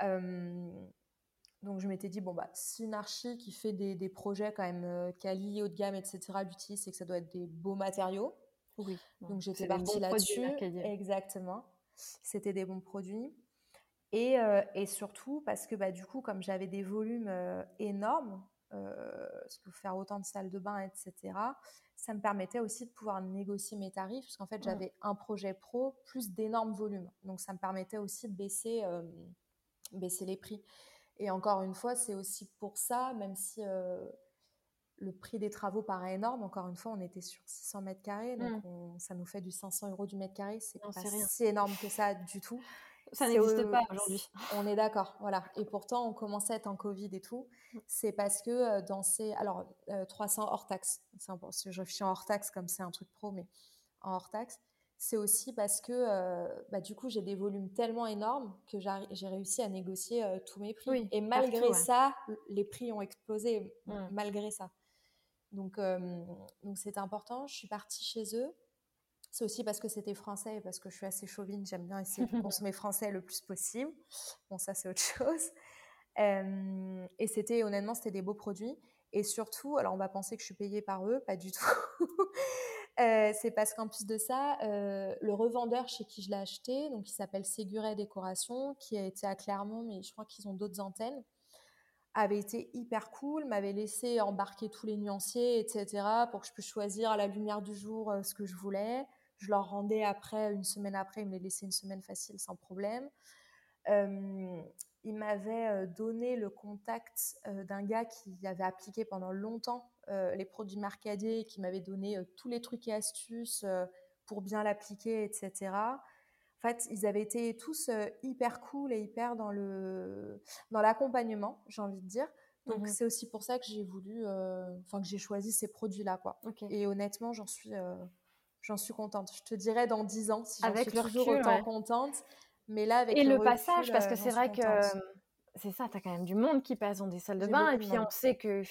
Donc, je m'étais dit, si une archi qui fait des projets quand même quali, haut de gamme, etc., l'utilise, c'est que ça doit être des beaux matériaux. Oui. Donc, j'étais partie là-dessus. Exactement. C'était des bons produits. Et surtout parce que du coup, comme j'avais des volumes énormes, parce que faire autant de salles de bain, etc., ça me permettait aussi de pouvoir négocier mes tarifs, parce qu'en fait, j'avais un projet pro plus d'énormes volumes. Donc, ça me permettait aussi de baisser les prix. Et encore une fois, c'est aussi pour ça, même si le prix des travaux paraît énorme, encore une fois, on était sur 600 mètres carrés, donc ça nous fait du 500 euros du mètre carré. C'est pas si énorme que ça du tout. Ça n'existe pas aujourd'hui. On est d'accord, voilà. Et pourtant, on commençait à être en Covid et tout. C'est parce que dans ces... Alors, 300 hors taxe. Je suis en hors taxe comme c'est un truc pro, mais en hors taxe. C'est aussi parce que, du coup, j'ai des volumes tellement énormes que j'ai réussi à négocier tous mes prix. Oui, et malgré ça, les prix ont explosé, malgré ça. Donc, c'était important. Je suis partie chez eux. C'est aussi parce que c'était français et parce que je suis assez chauvine, j'aime bien essayer de consommer français le plus possible. Bon, ça, c'est autre chose. Et honnêtement, c'était des beaux produits. Et surtout, alors on va penser que je suis payée par eux, pas du tout. C'est parce qu'en plus de ça, le revendeur chez qui je l'ai acheté, donc il s'appelle Séguret Décoration, qui a été à Clermont, mais je crois qu'ils ont d'autres antennes, avait été hyper cool, m'avait laissé embarquer tous les nuanciers, etc., pour que je puisse choisir à la lumière du jour ce que je voulais. Je leur rendais après, une semaine après, ils me les laissaient une semaine facile, sans problème. Il m'avait donné le contact d'un gars qui avait appliqué pendant longtemps les produits Mercadier, qui m'avait donné tous les trucs et astuces pour bien l'appliquer, etc. En fait, ils avaient été tous hyper cool et hyper dans l'accompagnement, j'ai envie de dire. Donc, c'est aussi pour ça que j'ai voulu... que j'ai choisi ces produits-là, quoi. Okay. Et honnêtement, j'en suis contente. Je te dirais dans 10 ans, si je suis toujours autant contente. Mais là, avec le passage, parce que c'est vrai que... C'est ça, t'as quand même du monde qui passe dans des salles de bain. Et puis, on sait que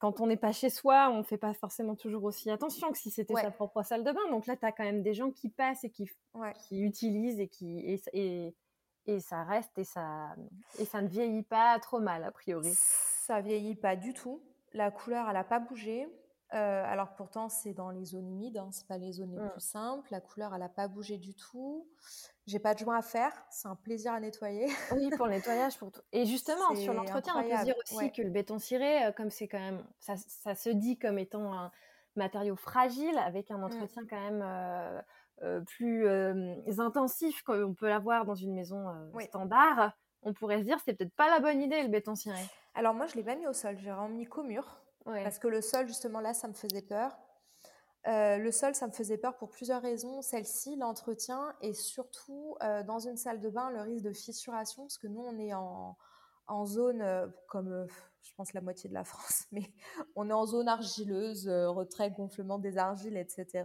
quand on n'est pas chez soi, on ne fait pas forcément toujours aussi attention que si c'était sa propre salle de bain. Donc là, tu as quand même des gens qui passent et qui utilisent et ça reste et ça ne vieillit pas trop mal, a priori. Ça ne vieillit pas du tout. La couleur, elle n'a pas bougé. Alors pourtant, c'est dans les zones humides, hein, ce n'est pas les zones les plus simples. La couleur, elle n'a pas bougé du tout. J'ai pas de joint à faire, c'est un plaisir à nettoyer. Oui, pour le nettoyage, pour tout. Et justement, sur l'entretien, on peut dire aussi que le béton ciré, comme c'est quand même, ça se dit comme étant un matériau fragile, avec un entretien quand même plus intensif qu'on peut l'avoir dans une maison standard, on pourrait se dire c'est peut-être pas la bonne idée le béton ciré. Alors moi, je l'ai pas mis au sol, j'ai vraiment mis qu'au mur, parce que le sol, justement, là, ça me faisait peur. Le sol, ça me faisait peur pour plusieurs raisons. Celle-ci, l'entretien, et surtout dans une salle de bain, le risque de fissuration, parce que nous, on est en zone comme je pense la moitié de la France, mais on est en zone argileuse, retrait, gonflement des argiles, etc.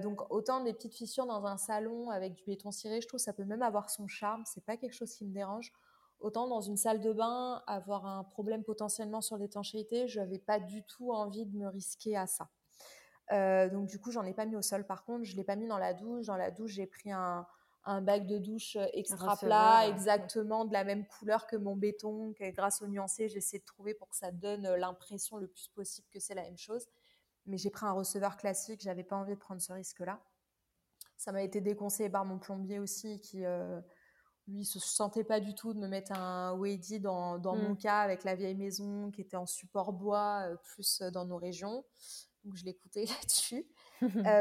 Donc, autant des petites fissures dans un salon avec du béton ciré, je trouve que ça peut même avoir son charme. C'est pas quelque chose qui me dérange. Autant dans une salle de bain, avoir un problème potentiellement sur l'étanchéité, je n'avais pas du tout envie de me risquer à ça. Donc du coup, j'en ai pas mis au sol. Par contre, je l'ai pas mis dans la douche. Dans la douche, j'ai pris un bac de douche extra plat, exactement de la même couleur que mon béton. Que grâce au nuancé, j'essaie de trouver pour que ça donne l'impression le plus possible que c'est la même chose. Mais j'ai pris un receveur classique. J'avais pas envie de prendre ce risque-là. Ça m'a été déconseillé par mon plombier aussi, qui lui se sentait pas du tout de me mettre un Wadey dans mon cas avec la vieille maison qui était en support bois plus dans nos régions. Donc, je l'écoutais là-dessus.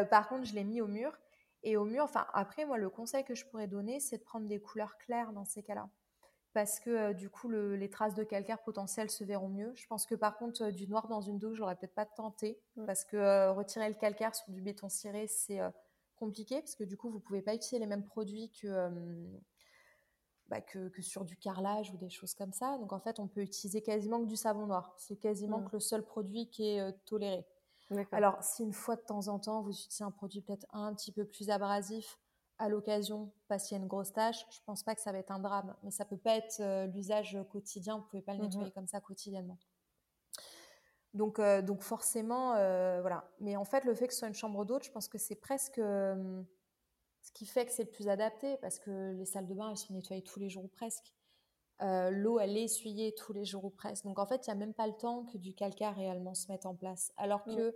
Par contre, je l'ai mis au mur. Et au mur, après, moi, le conseil que je pourrais donner, c'est de prendre des couleurs claires dans ces cas-là. Parce que, du coup, les traces de calcaire potentielles se verront mieux. Je pense que, par contre, du noir dans une douche, je n'aurais peut-être pas tenté. Parce que retirer le calcaire sur du béton ciré, c'est compliqué. Parce que, du coup, vous ne pouvez pas utiliser les mêmes produits que sur du carrelage ou des choses comme ça. Donc, en fait, on peut utiliser quasiment que du savon noir. C'est quasiment que le seul produit qui est toléré. D'accord. Alors, si une fois de temps en temps, vous utilisez un produit peut-être un petit peu plus abrasif à l'occasion, parce qu'il y a une grosse tache, je ne pense pas que ça va être un drame. Mais ça ne peut pas être l'usage quotidien. Vous ne pouvez pas le nettoyer comme ça quotidiennement. Donc forcément, voilà. Mais en fait, le fait que ce soit une chambre d'hôte, je pense que c'est presque ce qui fait que c'est le plus adapté. Parce que les salles de bain, elles sont nettoyées tous les jours ou presque. L'eau, elle est essuyée tous les jours ou presque. Donc, en fait, il n'y a même pas le temps que du calcaire réellement se mette en place. Alors que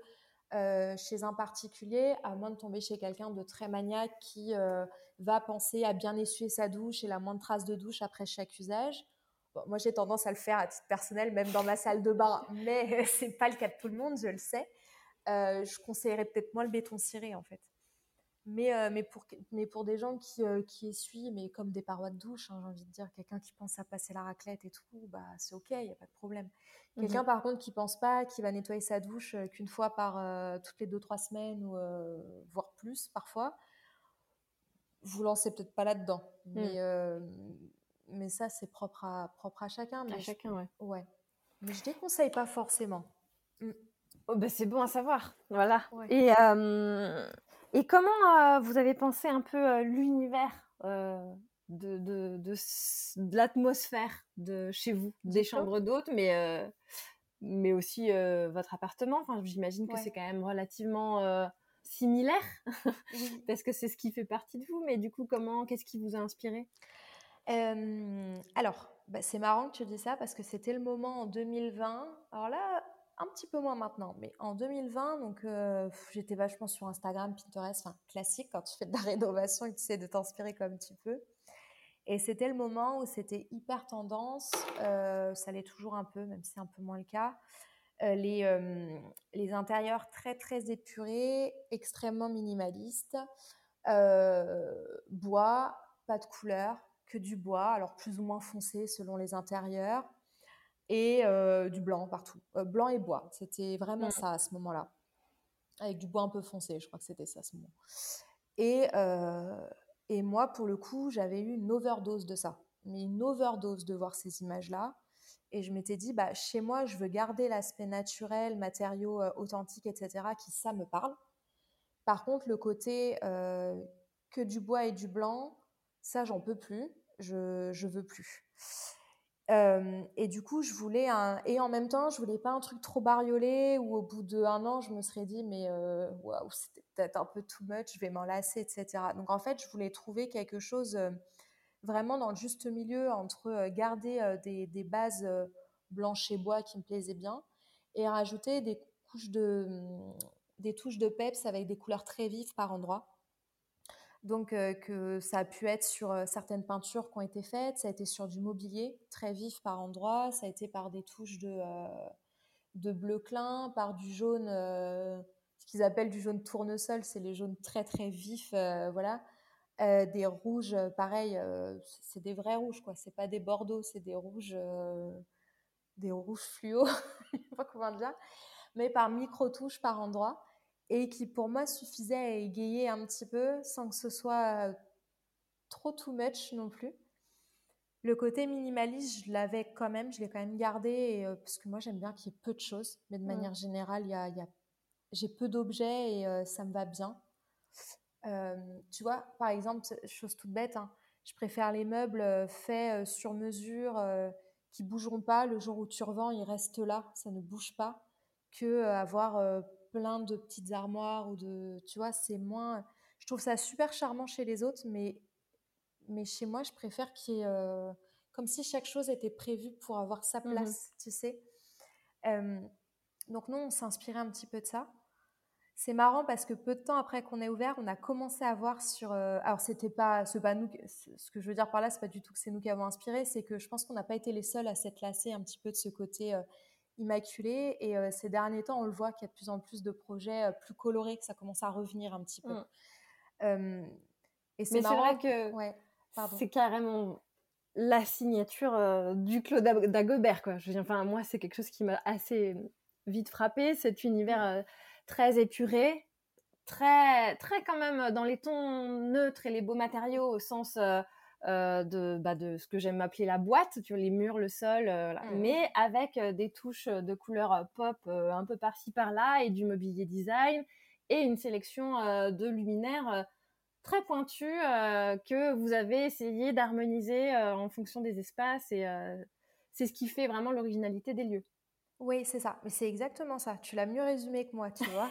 chez un particulier, à moins de tomber chez quelqu'un de très maniaque qui va penser à bien essuyer sa douche et la moindre trace de douche après chaque usage, Bon, moi, j'ai tendance à le faire à titre personnel, même dans ma salle de bain, mais c'est pas le cas de tout le monde, je le sais. Je conseillerais peut-être moins le béton ciré, en fait. Mais pour des gens qui essuient, mais comme des parois de douche, hein, j'ai envie de dire, quelqu'un qui pense à passer la raclette et tout, bah, c'est OK, il n'y a pas de problème. Quelqu'un, par contre, qui ne pense pas, qui va nettoyer sa douche qu'une fois par toutes les 2-3 semaines, ou, voire plus parfois, vous lancez peut-être pas là-dedans. Mais ça, c'est propre à chacun. Mais à chacun, ouais. Ouais. Mais je ne déconseille pas forcément. Oh, bah, c'est bon à savoir, voilà. Ouais. Et comment vous avez pensé un peu l'univers de l'atmosphère de chez vous, des chambres d'hôtes, mais aussi votre appartement. Enfin, j'imagine que c'est quand même relativement similaire, parce que c'est ce qui fait partie de vous. Mais du coup, qu'est-ce qui vous a inspiré ? Alors, bah, c'est marrant que tu dis ça, parce que c'était le moment en 2020. Alors là, un petit peu moins maintenant, mais en 2020, donc j'étais vachement sur Instagram, Pinterest, enfin classique, quand tu fais de la rénovation et que tu essaies de t'inspirer comme tu peux. Et c'était le moment où c'était hyper tendance, ça l'est toujours un peu, même si c'est un peu moins le cas, les intérieurs très très épurés, extrêmement minimalistes, bois, pas de couleur, que du bois, alors plus ou moins foncé selon les intérieurs, et du blanc partout, blanc et bois, c'était vraiment ça à ce moment-là, avec du bois un peu foncé, je crois que c'était ça à ce moment. Et moi, pour le coup, j'avais eu une overdose de ça, mais une overdose de voir ces images-là, et je m'étais dit, bah, chez moi, je veux garder l'aspect naturel, matériaux authentiques, etc., qui, ça, me parle. Par contre, le côté que du bois et du blanc, ça, j'en peux plus, je veux plus. Et du coup, je voulais et en même temps, je voulais pas un truc trop bariolé où au bout d'un an, je me serais dit, mais waouh, c'était peut-être un peu too much, je vais m'enlacer, etc. Donc en fait, je voulais trouver quelque chose vraiment dans le juste milieu entre garder des bases blanches et bois qui me plaisaient bien et rajouter des touches de peps avec des couleurs très vives par endroits. Donc, que ça a pu être sur certaines peintures qui ont été faites, ça a été sur du mobilier très vif par endroits, ça a été par des touches de bleu clin, par du jaune, ce qu'ils appellent du jaune tournesol, c'est les jaunes très très vifs, voilà. Des rouges, pareil, c'est des vrais rouges, quoi. C'est pas des bordeaux, c'est des rouges fluo, je sais pas comment dire, mais par micro-touches par endroits. Et qui, pour moi, suffisait à égayer un petit peu, sans que ce soit trop too much non plus. Le côté minimaliste, je l'ai quand même gardé, parce que moi, j'aime bien qu'il y ait peu de choses. Mais de manière générale, j'ai peu d'objets et ça me va bien. Tu vois, par exemple, chose toute bête, hein, je préfère les meubles faits sur mesure, qui ne bougeront pas. Le jour où tu revends, ils restent là, ça ne bouge pas, qu'avoir... plein de petites armoires ou de, tu vois, c'est moins, je trouve ça super charmant chez les autres, mais chez moi, je préfère qu'il y ait comme si chaque chose était prévue pour avoir sa place, tu sais. Donc nous, on s'inspirait un petit peu de ça. C'est marrant parce que peu de temps après qu'on ait ouvert, on a commencé à voir sur alors c'est pas nous, ce que je veux dire par là, c'est pas du tout que c'est nous qui avons inspiré, c'est que je pense qu'on n'a pas été les seuls à s'être lassés un petit peu de ce côté immaculé, et ces derniers temps on le voit qu'il y a de plus en plus de projets plus colorés, que ça commence à revenir un petit peu. Et c'est mais marrant, c'est vrai que c'est carrément la signature du Clos d'Agobert, quoi. Je veux dire, enfin, moi c'est quelque chose qui m'a assez vite frappée, cet univers très épuré, très, très quand même dans les tons neutres et les beaux matériaux au sens de ce que j'aime m'appeler la boîte, tu vois, les murs, le sol, mais avec des touches de couleurs pop un peu par-ci par-là, et du mobilier design, et une sélection de luminaires très pointues que vous avez essayé d'harmoniser en fonction des espaces, et c'est ce qui fait vraiment l'originalité des lieux. Oui, c'est ça, mais c'est exactement ça, tu l'as mieux résumé que moi, tu vois.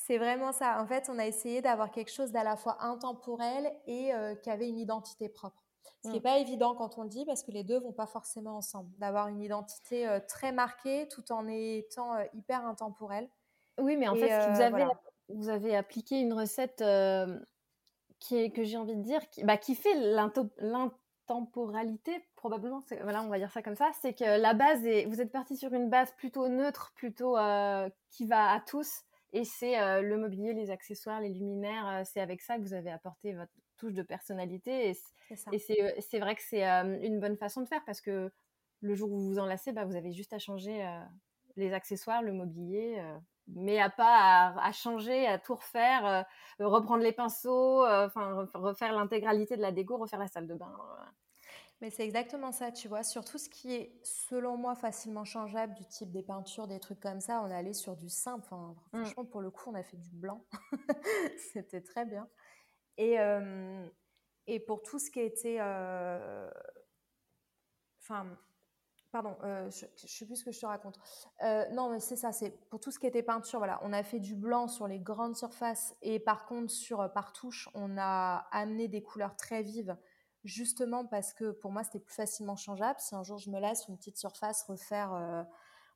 C'est vraiment ça. En fait, on a essayé d'avoir quelque chose d'à la fois intemporel et qui avait une identité propre. Ce qui n'est pas évident quand on le dit, parce que les deux ne vont pas forcément ensemble. D'avoir une identité très marquée tout en étant hyper intemporelle. Oui, mais en fait, vous avez appliqué une recette que j'ai envie de dire, qui fait temporalité, probablement, voilà, on va dire ça comme ça, c'est que la base est, vous êtes parti sur une base plutôt neutre, plutôt qui va à tous, et c'est le mobilier, les accessoires, les luminaires, c'est avec ça que vous avez apporté votre touche de personnalité, et c'est vrai que c'est une bonne façon de faire, parce que le jour où vous vous enlacez, bah, vous avez juste à changer les accessoires, le mobilier, mais à changer, à tout refaire, reprendre les pinceaux, refaire l'intégralité de la déco, refaire la salle de bain. Mais c'est exactement ça, tu vois. Sur tout ce qui est, selon moi, facilement changeable, du type des peintures, des trucs comme ça, on allait sur du simple. Hein. Franchement, pour le coup, on a fait du blanc. C'était très bien. Et pour tout ce qui était... je ne sais plus ce que je te raconte. Non, mais c'est ça, c'est pour tout ce qui était peinture, voilà, on a fait du blanc sur les grandes surfaces et par contre, par touche, on a amené des couleurs très vives, justement parce que pour moi, c'était plus facilement changeable. Si un jour, je me lasse sur une petite surface, refaire... moi,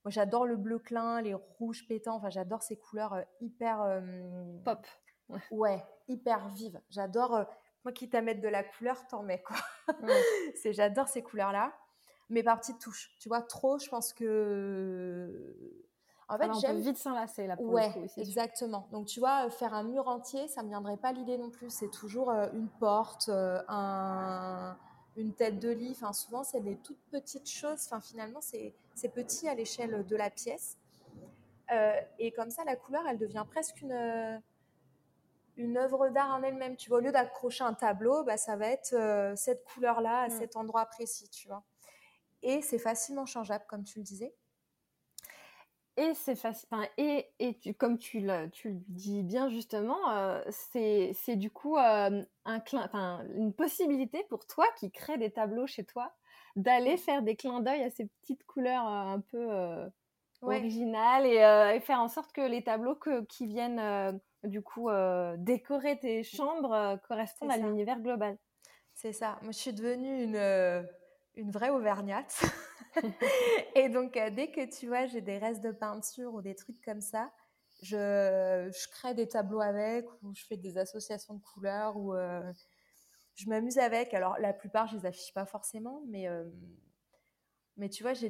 j'adore le bleu clin, les rouges pétants, enfin, j'adore ces couleurs hyper... pop. Ouais, hyper vives. J'adore... moi, quitte à mettre de la couleur, t'en mets, quoi. J'adore ces couleurs-là. Mais par petites touches, tu vois, trop, je pense que... En fait, on peut vite s'enlacer, là, pour le coup. Ouais, exactement. Donc, tu vois, faire un mur entier, ça ne me viendrait pas l'idée non plus. C'est toujours une porte, une tête de lit. Enfin, souvent, c'est des toutes petites choses. Enfin, finalement, c'est petit à l'échelle de la pièce. Et comme ça, la couleur, elle devient presque une œuvre d'art en elle-même. Tu vois, au lieu d'accrocher un tableau, bah, ça va être cette couleur-là, à cet endroit précis, tu vois. Et c'est facilement changeable, comme tu le disais. Et c'est facile. Comme tu le dis bien justement, c'est du coup une possibilité pour toi qui crée des tableaux chez toi d'aller faire des clins d'œil à ces petites couleurs un peu originales et faire en sorte que les tableaux qui viennent du coup décorer tes chambres correspondent à l'univers global. C'est ça. Moi, je suis devenue une vraie auvergnate. Et donc, dès que, tu vois, j'ai des restes de peinture ou des trucs comme ça, je crée des tableaux avec, ou je fais des associations de couleurs, ou je m'amuse avec. Alors, la plupart, je les affiche pas forcément, mais tu vois, c'est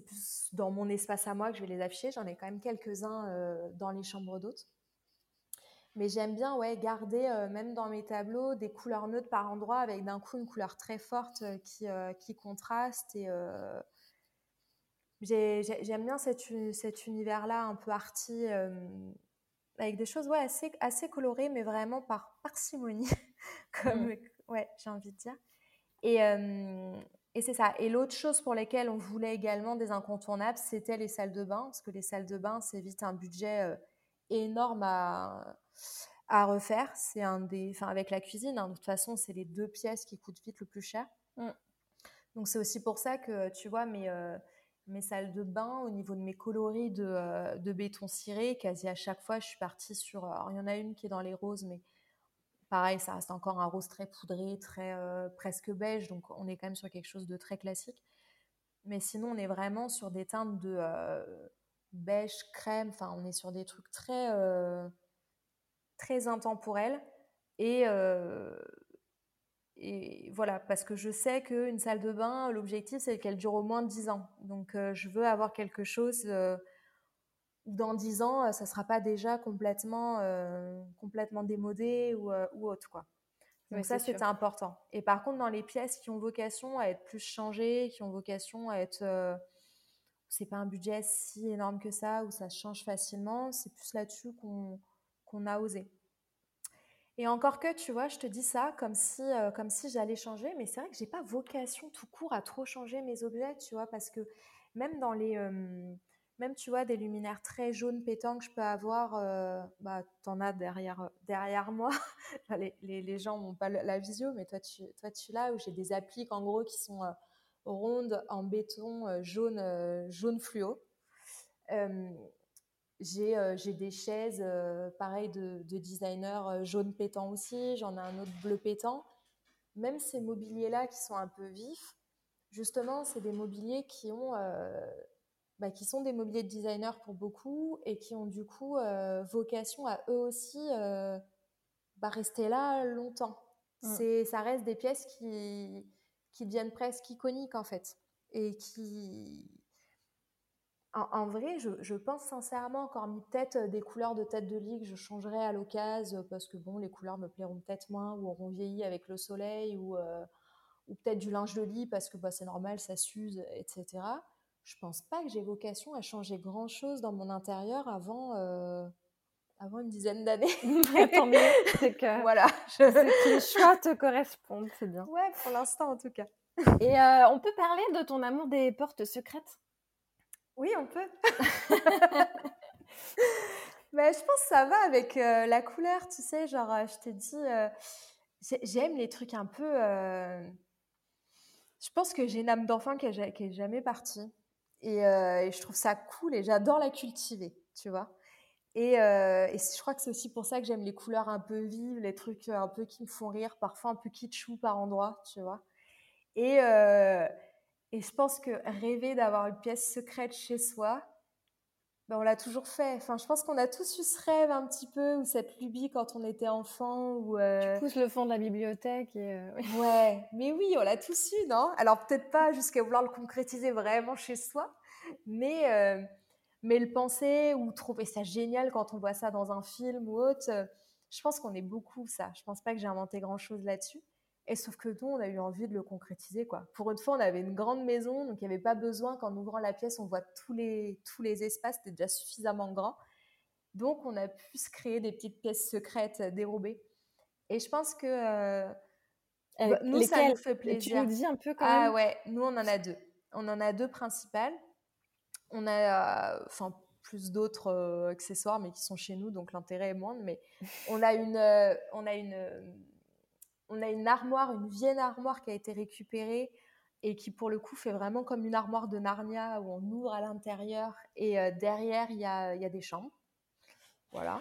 plus dans mon espace à moi que je vais les afficher. J'en ai quand même quelques-uns dans les chambres d'hôtes. Mais j'aime bien garder, même dans mes tableaux, des couleurs neutres par endroit avec d'un coup une couleur très forte qui contraste. Et j'aime bien cet univers-là un peu arty, avec des choses assez colorées, mais vraiment par parcimonie, j'ai envie de dire. Et c'est ça. Et l'autre chose pour laquelle on voulait également des incontournables, c'était les salles de bain, parce que les salles de bain, c'est vite un budget énorme à refaire. C'est avec la cuisine, de toute façon, c'est les deux pièces qui coûtent vite le plus cher. Donc, c'est aussi pour ça que, tu vois, mes salles de bain, au niveau de mes coloris de béton ciré, quasi à chaque fois, je suis partie sur... Alors, il y en a une qui est dans les roses, mais pareil, ça reste encore un rose très poudré, très presque beige, donc on est quand même sur quelque chose de très classique. Mais sinon, on est vraiment sur des teintes de... beige, crème, enfin on est sur des trucs très très intemporels et voilà, parce que je sais qu'une salle de bain, l'objectif c'est qu'elle dure au moins 10 ans, donc je veux avoir quelque chose dans 10 ans ça sera pas déjà complètement démodé ou autre, quoi. Donc mais ça c'était important. Et par contre, dans les pièces qui ont vocation à être plus changées, qui ont vocation à être c'est pas un budget si énorme que ça, où ça change facilement. C'est plus là-dessus qu'on a osé. Et encore que, tu vois, je te dis ça comme si j'allais changer, mais c'est vrai que j'ai pas vocation tout court à trop changer mes objets, tu vois, parce que même dans les... même, tu vois, des luminaires très jaunes pétants que je peux avoir, t'en as derrière moi. les gens n'ont pas la visio, mais toi, tu l'as, où j'ai des appliques, en gros, qui sont... ronde en béton jaune fluo. J'ai des chaises pareil de designer jaune pétant aussi, j'en ai un autre bleu pétant. Même ces mobiliers là qui sont un peu vifs, justement, c'est des mobiliers qui ont qui sont des mobiliers de designer pour beaucoup et qui ont du coup vocation à eux aussi rester là longtemps. Ça reste des pièces qui deviennent presque iconiques, en fait. Et qui... En vrai, je pense sincèrement, encore mis peut-être des couleurs de tête de lit que je changerais à l'occasion, parce que bon, les couleurs me plairont peut-être moins, ou auront vieilli avec le soleil, ou peut-être du linge de lit, parce que bah, c'est normal, ça s'use, etc. Je pense pas que j'ai vocation à changer grand-chose dans mon intérieur avant une dizaine d'années. Tant mieux, c'est que voilà, les choix te correspondent, c'est bien. Ouais, pour l'instant en tout cas. Et on peut parler de ton amour des portes secrètes ? Oui, on peut. Mais je pense que ça va avec la couleur, tu sais. Genre, je t'ai dit, j'aime les trucs un peu... Je pense que j'ai une âme d'enfant qui n'est jamais partie. Et je trouve ça cool et j'adore la cultiver, tu vois. Et je crois que c'est aussi pour ça que j'aime les couleurs un peu vives, les trucs un peu qui me font rire, parfois un peu kitschou par endroit, tu vois. Et je pense que rêver d'avoir une pièce secrète chez soi, ben on l'a toujours fait. Enfin, je pense qu'on a tous eu ce rêve un petit peu, ou cette lubie quand on était enfant. Tu pousses le fond de la bibliothèque. Ouais, mais oui, on l'a tous eu, non ? Alors peut-être pas jusqu'à vouloir le concrétiser vraiment chez soi, mais le penser ou trouver ça génial quand on voit ça dans un film ou autre, je pense qu'on est beaucoup ça. Je pense pas que j'ai inventé grand-chose là-dessus. Et sauf que nous, on a eu envie de le concrétiser, quoi. Pour une fois, on avait une grande maison, donc il n'y avait pas besoin qu'en ouvrant la pièce, on voit tous les espaces, c'était déjà suffisamment grand. Donc, on a pu se créer des petites pièces secrètes dérobées. Et je pense que nous, ça nous fait plaisir. Tu nous dis un peu quand même. Ah ouais, nous, on en a deux. On en a deux principales. On a, plus d'autres accessoires, mais qui sont chez nous, donc l'intérêt est moindre. Mais on a une armoire, une vieille armoire qui a été récupérée et qui, pour le coup, fait vraiment comme une armoire de Narnia où on ouvre à l'intérieur et derrière, il y a des chambres. Voilà.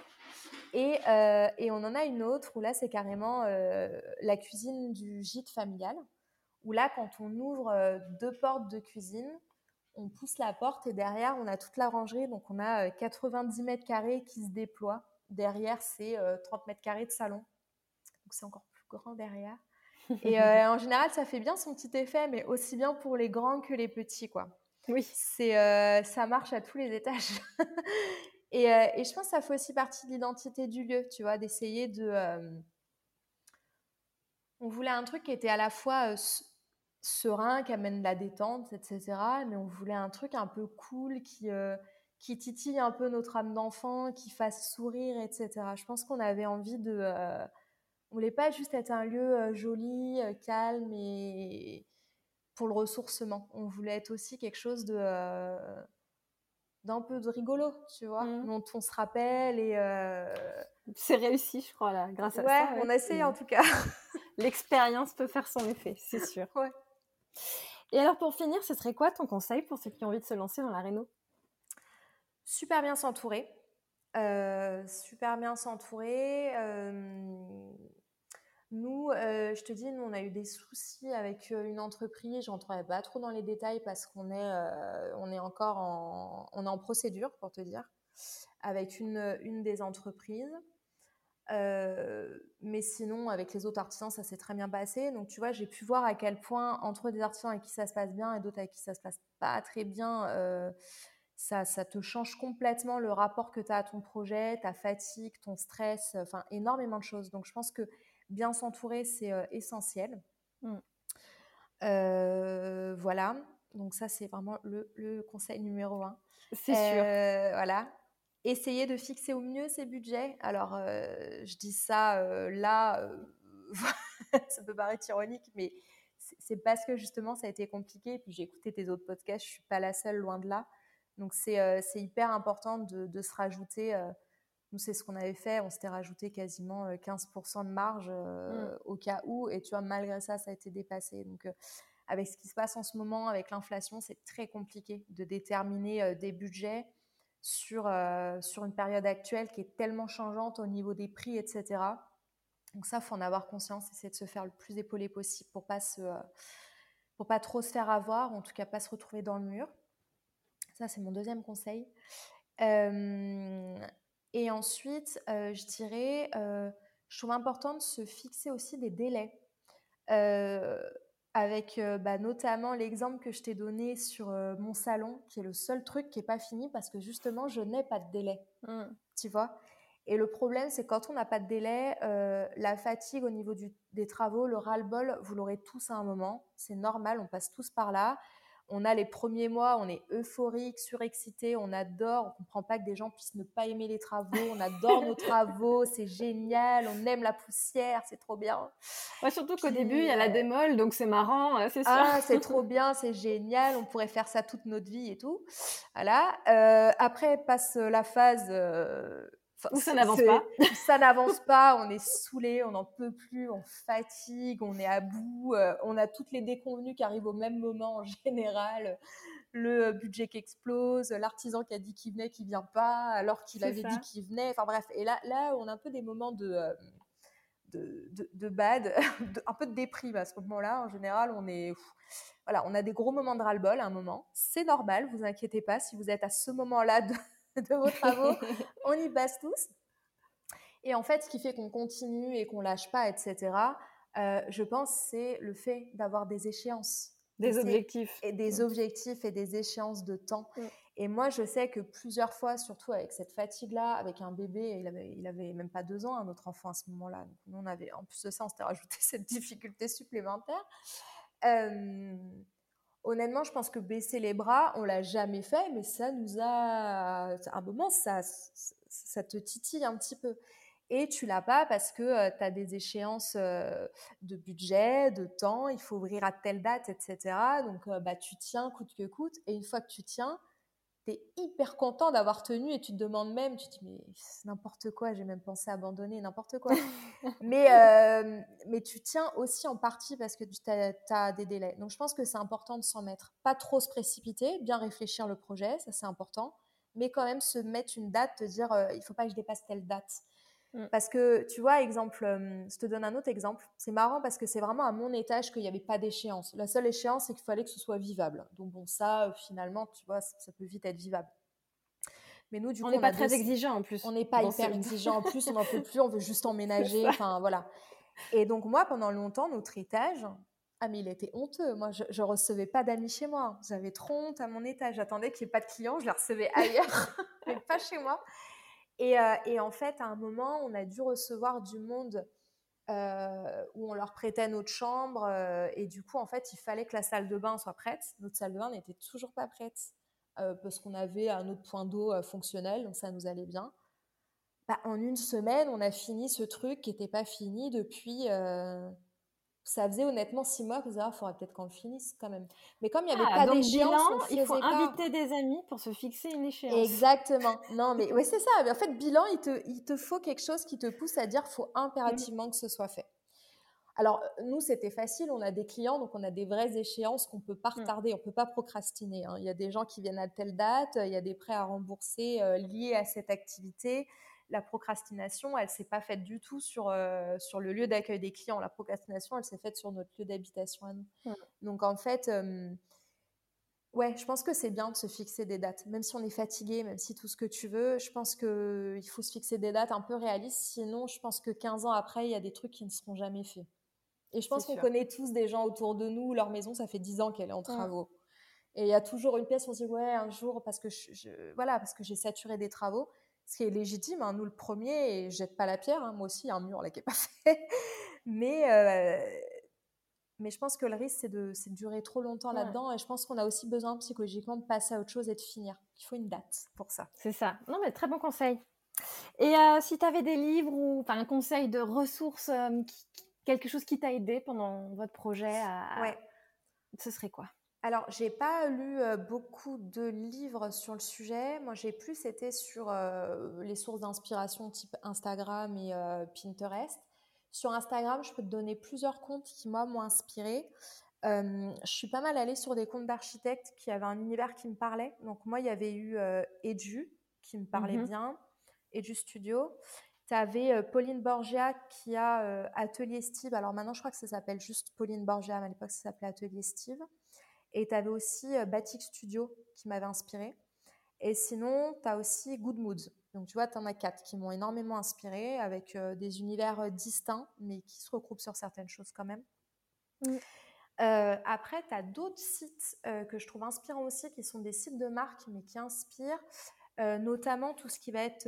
Et on en a une autre où là, c'est carrément la cuisine du gîte familial où là, quand on ouvre deux portes de cuisine, on pousse la porte et derrière, on a toute la rangerie. Donc, on a 90 mètres carrés qui se déploient. Derrière, c'est 30 mètres carrés de salon. Donc, c'est encore grand derrière. Et en général, ça fait bien son petit effet, mais aussi bien pour les grands que les petits, quoi. Oui. Ça marche à tous les étages. et je pense que ça fait aussi partie de l'identité du lieu, tu vois, d'essayer de... On voulait un truc qui était à la fois serein, qui amène de la détente, etc. Mais on voulait un truc un peu cool, qui titille un peu notre âme d'enfant, qui fasse sourire, etc. Je pense qu'on avait envie de... On voulait pas juste être un lieu joli, calme et pour le ressourcement. On voulait être aussi quelque chose d'un peu de rigolo, tu vois, dont on se rappelle. C'est réussi, je crois, là, grâce à ça. Ouais, on essaye en tout cas. L'expérience peut faire son effet, c'est sûr. Ouais. Et alors, pour finir, ce serait quoi ton conseil pour ceux qui ont envie de se lancer dans la réno ? Super bien s'entourer. Nous, je te dis, nous, on a eu des soucis avec une entreprise. J'entrerai pas trop dans les détails parce qu'on est, on est en procédure, pour te dire, avec une des entreprises. Mais sinon, avec les autres artisans, ça s'est très bien passé. Donc, tu vois, j'ai pu voir à quel point, entre des artisans avec qui ça se passe bien et d'autres avec qui ça se passe pas très bien, ça te change complètement le rapport que tu as à ton projet, ta fatigue, ton stress, enfin, énormément de choses. Donc, je pense que bien s'entourer, c'est essentiel. Voilà. Donc, ça, c'est vraiment le conseil numéro 1. C'est sûr. Voilà. Essayer de fixer au mieux ses budgets. Alors, je dis ça là, ça peut paraître ironique, mais c'est parce que, justement, ça a été compliqué. Et puis, j'ai écouté tes autres podcasts. Je ne suis pas la seule, loin de là. Donc, c'est hyper important de se rajouter... Nous, c'est ce qu'on avait fait. On s'était rajouté quasiment 15% de marge au cas où. Et tu vois, malgré ça, ça a été dépassé. Donc, avec ce qui se passe en ce moment, avec l'inflation, c'est très compliqué de déterminer des budgets sur une période actuelle qui est tellement changeante au niveau des prix, etc. Donc ça, il faut en avoir conscience. Essayer de se faire le plus épaulé possible pour pas trop se faire avoir, en tout cas pas se retrouver dans le mur. Ça, c'est mon deuxième conseil. Et ensuite, je dirais, je trouve important de se fixer aussi des délais. Avec notamment l'exemple que je t'ai donné sur mon salon, qui est le seul truc qui n'est pas fini parce que justement, je n'ai pas de délai, tu vois. Et le problème, c'est quand on n'a pas de délai, la fatigue au niveau des travaux, le ras-le-bol, vous l'aurez tous à un moment. C'est normal, on passe tous par là. On a les premiers mois, on est euphorique, surexcité, on adore, on ne comprend pas que des gens puissent ne pas aimer les travaux, on adore nos travaux, c'est génial, on aime la poussière, c'est trop bien. Ouais, surtout qu'au début, il y a la démol, donc c'est marrant, c'est sûr. Ah, c'est trop bien, c'est génial, on pourrait faire ça toute notre vie et tout. Voilà. Après passe la phase... Où ça n'avance pas. Ça n'avance pas, on est saoulé, on n'en peut plus, on fatigue, on est à bout, on a toutes les déconvenues qui arrivent au même moment en général, le budget qui explose, l'artisan qui a dit qu'il venait, qui ne vient pas, alors qu'il avait dit qu'il venait, enfin bref. Et là, on a un peu des moments de bad, un peu de déprime à ce moment-là. En général, on a des gros moments de ras-le-bol à un moment. C'est normal, ne vous inquiétez pas si vous êtes à ce moment-là de vos travaux, on y passe tous. Et en fait, ce qui fait qu'on continue et qu'on lâche pas, etc., je pense, c'est le fait d'avoir des échéances. Des objectifs. Et des objectifs et des échéances de temps. Oui. Et moi, je sais que plusieurs fois, surtout avec cette fatigue-là, avec un bébé, il avait même pas 2 ans, hein, notre enfant à ce moment-là. Donc, nous, on avait, en plus de ça, on s'était rajouté cette difficulté supplémentaire. Honnêtement, je pense que baisser les bras, on ne l'a jamais fait, mais ça nous a... À un moment, ça te titille un petit peu. Et tu ne l'as pas parce que tu as des échéances de budget, de temps, il faut ouvrir à telle date, etc. Donc, tu tiens coûte que coûte. Et une fois que tu tiens, tu es hyper content d'avoir tenu et tu te demandes même, tu te dis, mais c'est n'importe quoi, j'ai même pensé abandonner, n'importe quoi. mais tu tiens aussi en partie parce que tu as des délais. Donc, je pense que c'est important de s'en mettre. Pas trop se précipiter, bien réfléchir le projet, ça c'est important. Mais quand même se mettre une date, te dire, il ne faut pas que je dépasse telle date. Parce que, tu vois, exemple, je te donne un autre exemple. C'est marrant parce que c'est vraiment à mon étage qu'il n'y avait pas d'échéance. La seule échéance, c'est qu'il fallait que ce soit vivable. Donc bon, ça, finalement, tu vois, ça peut vite être vivable. Mais nous, du coup, on n'est pas très exigeants en plus. On n'est pas hyper exigeants en plus, on n'en peut plus, on veut juste emménager, enfin voilà. Et donc moi, pendant longtemps, notre étage... Ah, mais il était honteux. Moi, je ne recevais pas d'amis chez moi. J'avais trop honte à mon étage. J'attendais qu'il n'y ait pas de clients, je les recevais ailleurs, mais pas chez moi. Et en fait, à un moment, on a dû recevoir du monde où on leur prêtait notre chambre. Et du coup, en fait, il fallait que la salle de bain soit prête. Notre salle de bain n'était toujours pas prête parce qu'on avait un autre point d'eau fonctionnel. Donc, ça nous allait bien. En une semaine, on a fini ce truc qui n'était pas fini depuis... Ça faisait honnêtement 6 mois que je disais, il faudrait peut-être qu'on le finisse quand même. Mais comme il n'y avait pas d'échéance, il faut inviter des amis pour se fixer une échéance. Exactement. Non, mais ouais, c'est ça. Mais en fait, bilan, il te faut quelque chose qui te pousse à dire, il faut impérativement que ce soit fait. Alors, nous, c'était facile. On a des clients, donc on a des vraies échéances qu'on ne peut pas retarder. On ne peut pas procrastiner, hein. Il y a des gens qui viennent à telle date. Il y a des prêts à rembourser liés à cette activité. La procrastination, elle ne s'est pas faite du tout sur le lieu d'accueil des clients. La procrastination, elle s'est faite sur notre lieu d'habitation à nous. Donc, en fait, je pense que c'est bien de se fixer des dates. Même si on est fatigué, même si tout ce que tu veux, je pense qu'il faut se fixer des dates un peu réalistes. Sinon, je pense que 15 ans après, il y a des trucs qui ne seront jamais faits. Et je pense qu'on connaît tous des gens autour de nous. Leur maison, ça fait 10 ans qu'elle est en travaux. Et il y a toujours une pièce, on se dit, un jour, parce que, parce que j'ai saturé des travaux. Ce qui est légitime, hein, nous le premier, et je ne jette pas la pierre, hein, moi aussi, il y a un mur là qui n'est pas fait. Mais je pense que le risque, c'est de durer trop longtemps là-dedans, et je pense qu'on a aussi besoin psychologiquement de passer à autre chose et de finir. Il faut une date pour ça. C'est ça. Non, mais très bon conseil. Et si tu avais des livres ou un conseil de ressources, quelque chose qui t'a aidé pendant votre projet, ce serait quoi ? Alors, j'ai pas lu beaucoup de livres sur le sujet. Moi, j'ai plus été sur les sources d'inspiration type Instagram et Pinterest. Sur Instagram, je peux te donner plusieurs comptes qui, moi, m'ont inspirée. Je suis pas mal allée sur des comptes d'architectes qui avaient un univers qui me parlait. Donc, moi, il y avait eu Edou qui me parlait bien, Edou Studio. Tu avais Pauline Borgia qui a Atelier Steve. Alors, maintenant, je crois que ça s'appelle juste Pauline Borgia, mais à l'époque, ça s'appelait Atelier Steve. Et tu avais aussi Batik Studio qui m'avait inspirée. Et sinon, tu as aussi Good Mood. Donc, tu vois, tu en as 4 qui m'ont énormément inspirée, avec des univers distincts, mais qui se regroupent sur certaines choses quand même. Mmh. Après, tu as d'autres sites que je trouve inspirants aussi, qui sont des sites de marques, mais qui inspirent, notamment tout ce qui va être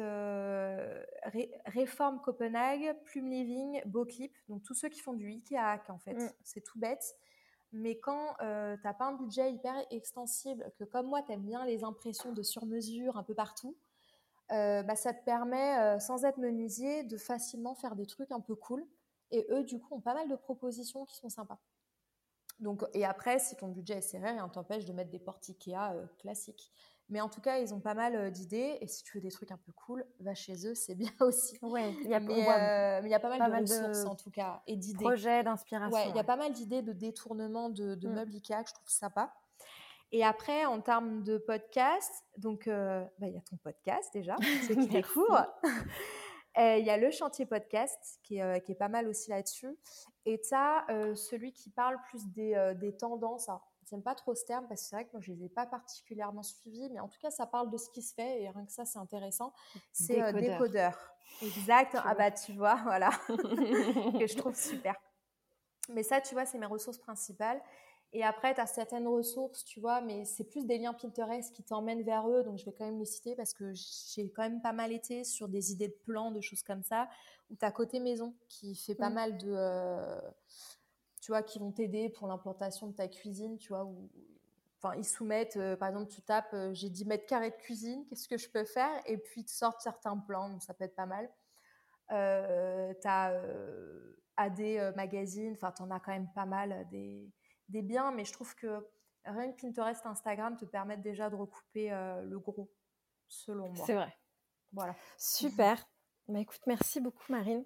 Réforme Copenhague, Plume Living, Beauclip, donc tous ceux qui font du IKEA hack, en fait. Mmh. C'est tout bête. Mais quand tu n'as pas un budget hyper extensible, que comme moi, tu aimes bien les impressions de sur-mesure un peu partout, ça te permet, sans être menuisier, de facilement faire des trucs un peu cool. Et eux, du coup, ont pas mal de propositions qui sont sympas. Donc, et après, si ton budget est serré, rien t'empêche de mettre des portes Ikea classiques. Mais en tout cas, ils ont pas mal d'idées. Et si tu veux des trucs un peu cool, va chez eux, c'est bien aussi. Ouais, mais il y a pas mal de ressources, en tout cas, et d'idées. Projets, d'inspiration. Ouais, il y a pas mal d'idées de détournement de meubles Ikea que je trouve sympa. Et après, en termes de podcast, donc y a ton podcast déjà, ceux qui découvrent. Il y a le Chantier Podcast qui est pas mal aussi là-dessus. Et tu as celui qui parle plus des tendances. Alors, j'aime pas trop ce terme parce que c'est vrai que moi, je les ai pas particulièrement suivis. Mais en tout cas, ça parle de ce qui se fait et rien que ça, c'est intéressant. C'est Décodeur. Exact. Tu vois, voilà. Que je trouve super. Mais ça, tu vois, c'est mes ressources principales. Et après, tu as certaines ressources, tu vois, mais c'est plus des liens Pinterest qui t'emmènent vers eux. Donc, je vais quand même les citer parce que j'ai quand même pas mal été sur des idées de plans, de choses comme ça. Ou tu as Côté Maison qui fait pas mal de... tu vois, qui vont t'aider pour l'implantation de ta cuisine, tu vois. Enfin, ils soumettent, par exemple, tu tapes « j'ai 10 mètres carrés de cuisine, qu'est-ce que je peux faire ?» Et puis, ils te sortent certains plans, donc ça peut être pas mal. Tu as AD Magazine, enfin, tu en as quand même pas mal des biens, mais je trouve que rien que Pinterest, Instagram te permettent déjà de recouper le gros, selon moi. C'est vrai. Voilà. Super. Bah, écoute, merci beaucoup, Marine.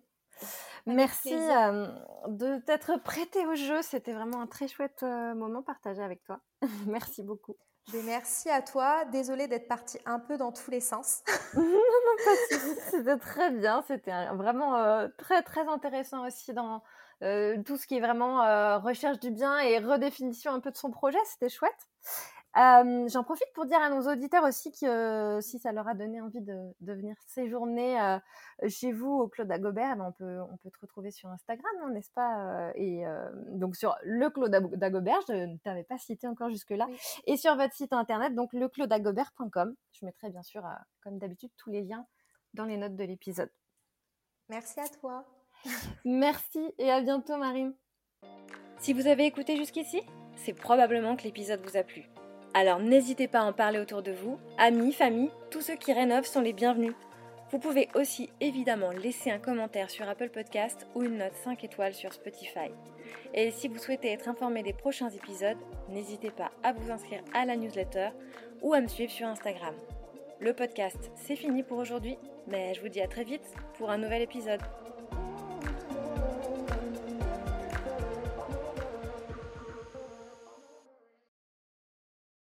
Merci de t'être prêtée au jeu. C'était vraiment un très chouette moment partagé avec toi. Merci beaucoup. Et merci à toi. Désolée d'être partie un peu dans tous les sens. Non, pas de soucis. C'était très bien. C'était vraiment très, très intéressant aussi dans... tout ce qui est vraiment recherche du bien et redéfinition un peu de son projet, c'était chouette. J'en profite pour dire à nos auditeurs aussi que si ça leur a donné envie de venir séjourner chez vous au Clos d'Agobert, ben on peut te retrouver sur Instagram, hein, n'est-ce pas ? Et donc sur Le Clos d'Agobert, je ne t'avais pas cité encore jusque-là, oui. Et sur votre site internet, donc leclosdagobert.com. Je mettrai bien sûr, comme d'habitude, tous les liens dans les notes de l'épisode. Merci à toi. Merci et à bientôt, Marine. Si vous avez écouté jusqu'ici, c'est probablement que l'épisode vous a plu. Alors n'hésitez pas à en parler autour de vous, amis, famille, tous ceux qui rénovent sont les bienvenus. Vous pouvez aussi évidemment laisser un commentaire sur Apple Podcast ou une note 5 étoiles sur Spotify. Et si vous souhaitez être informé des prochains épisodes, n'hésitez pas à vous inscrire à la newsletter ou à me suivre sur Instagram. Le podcast, c'est fini pour aujourd'hui, mais je vous dis à très vite pour un nouvel épisode.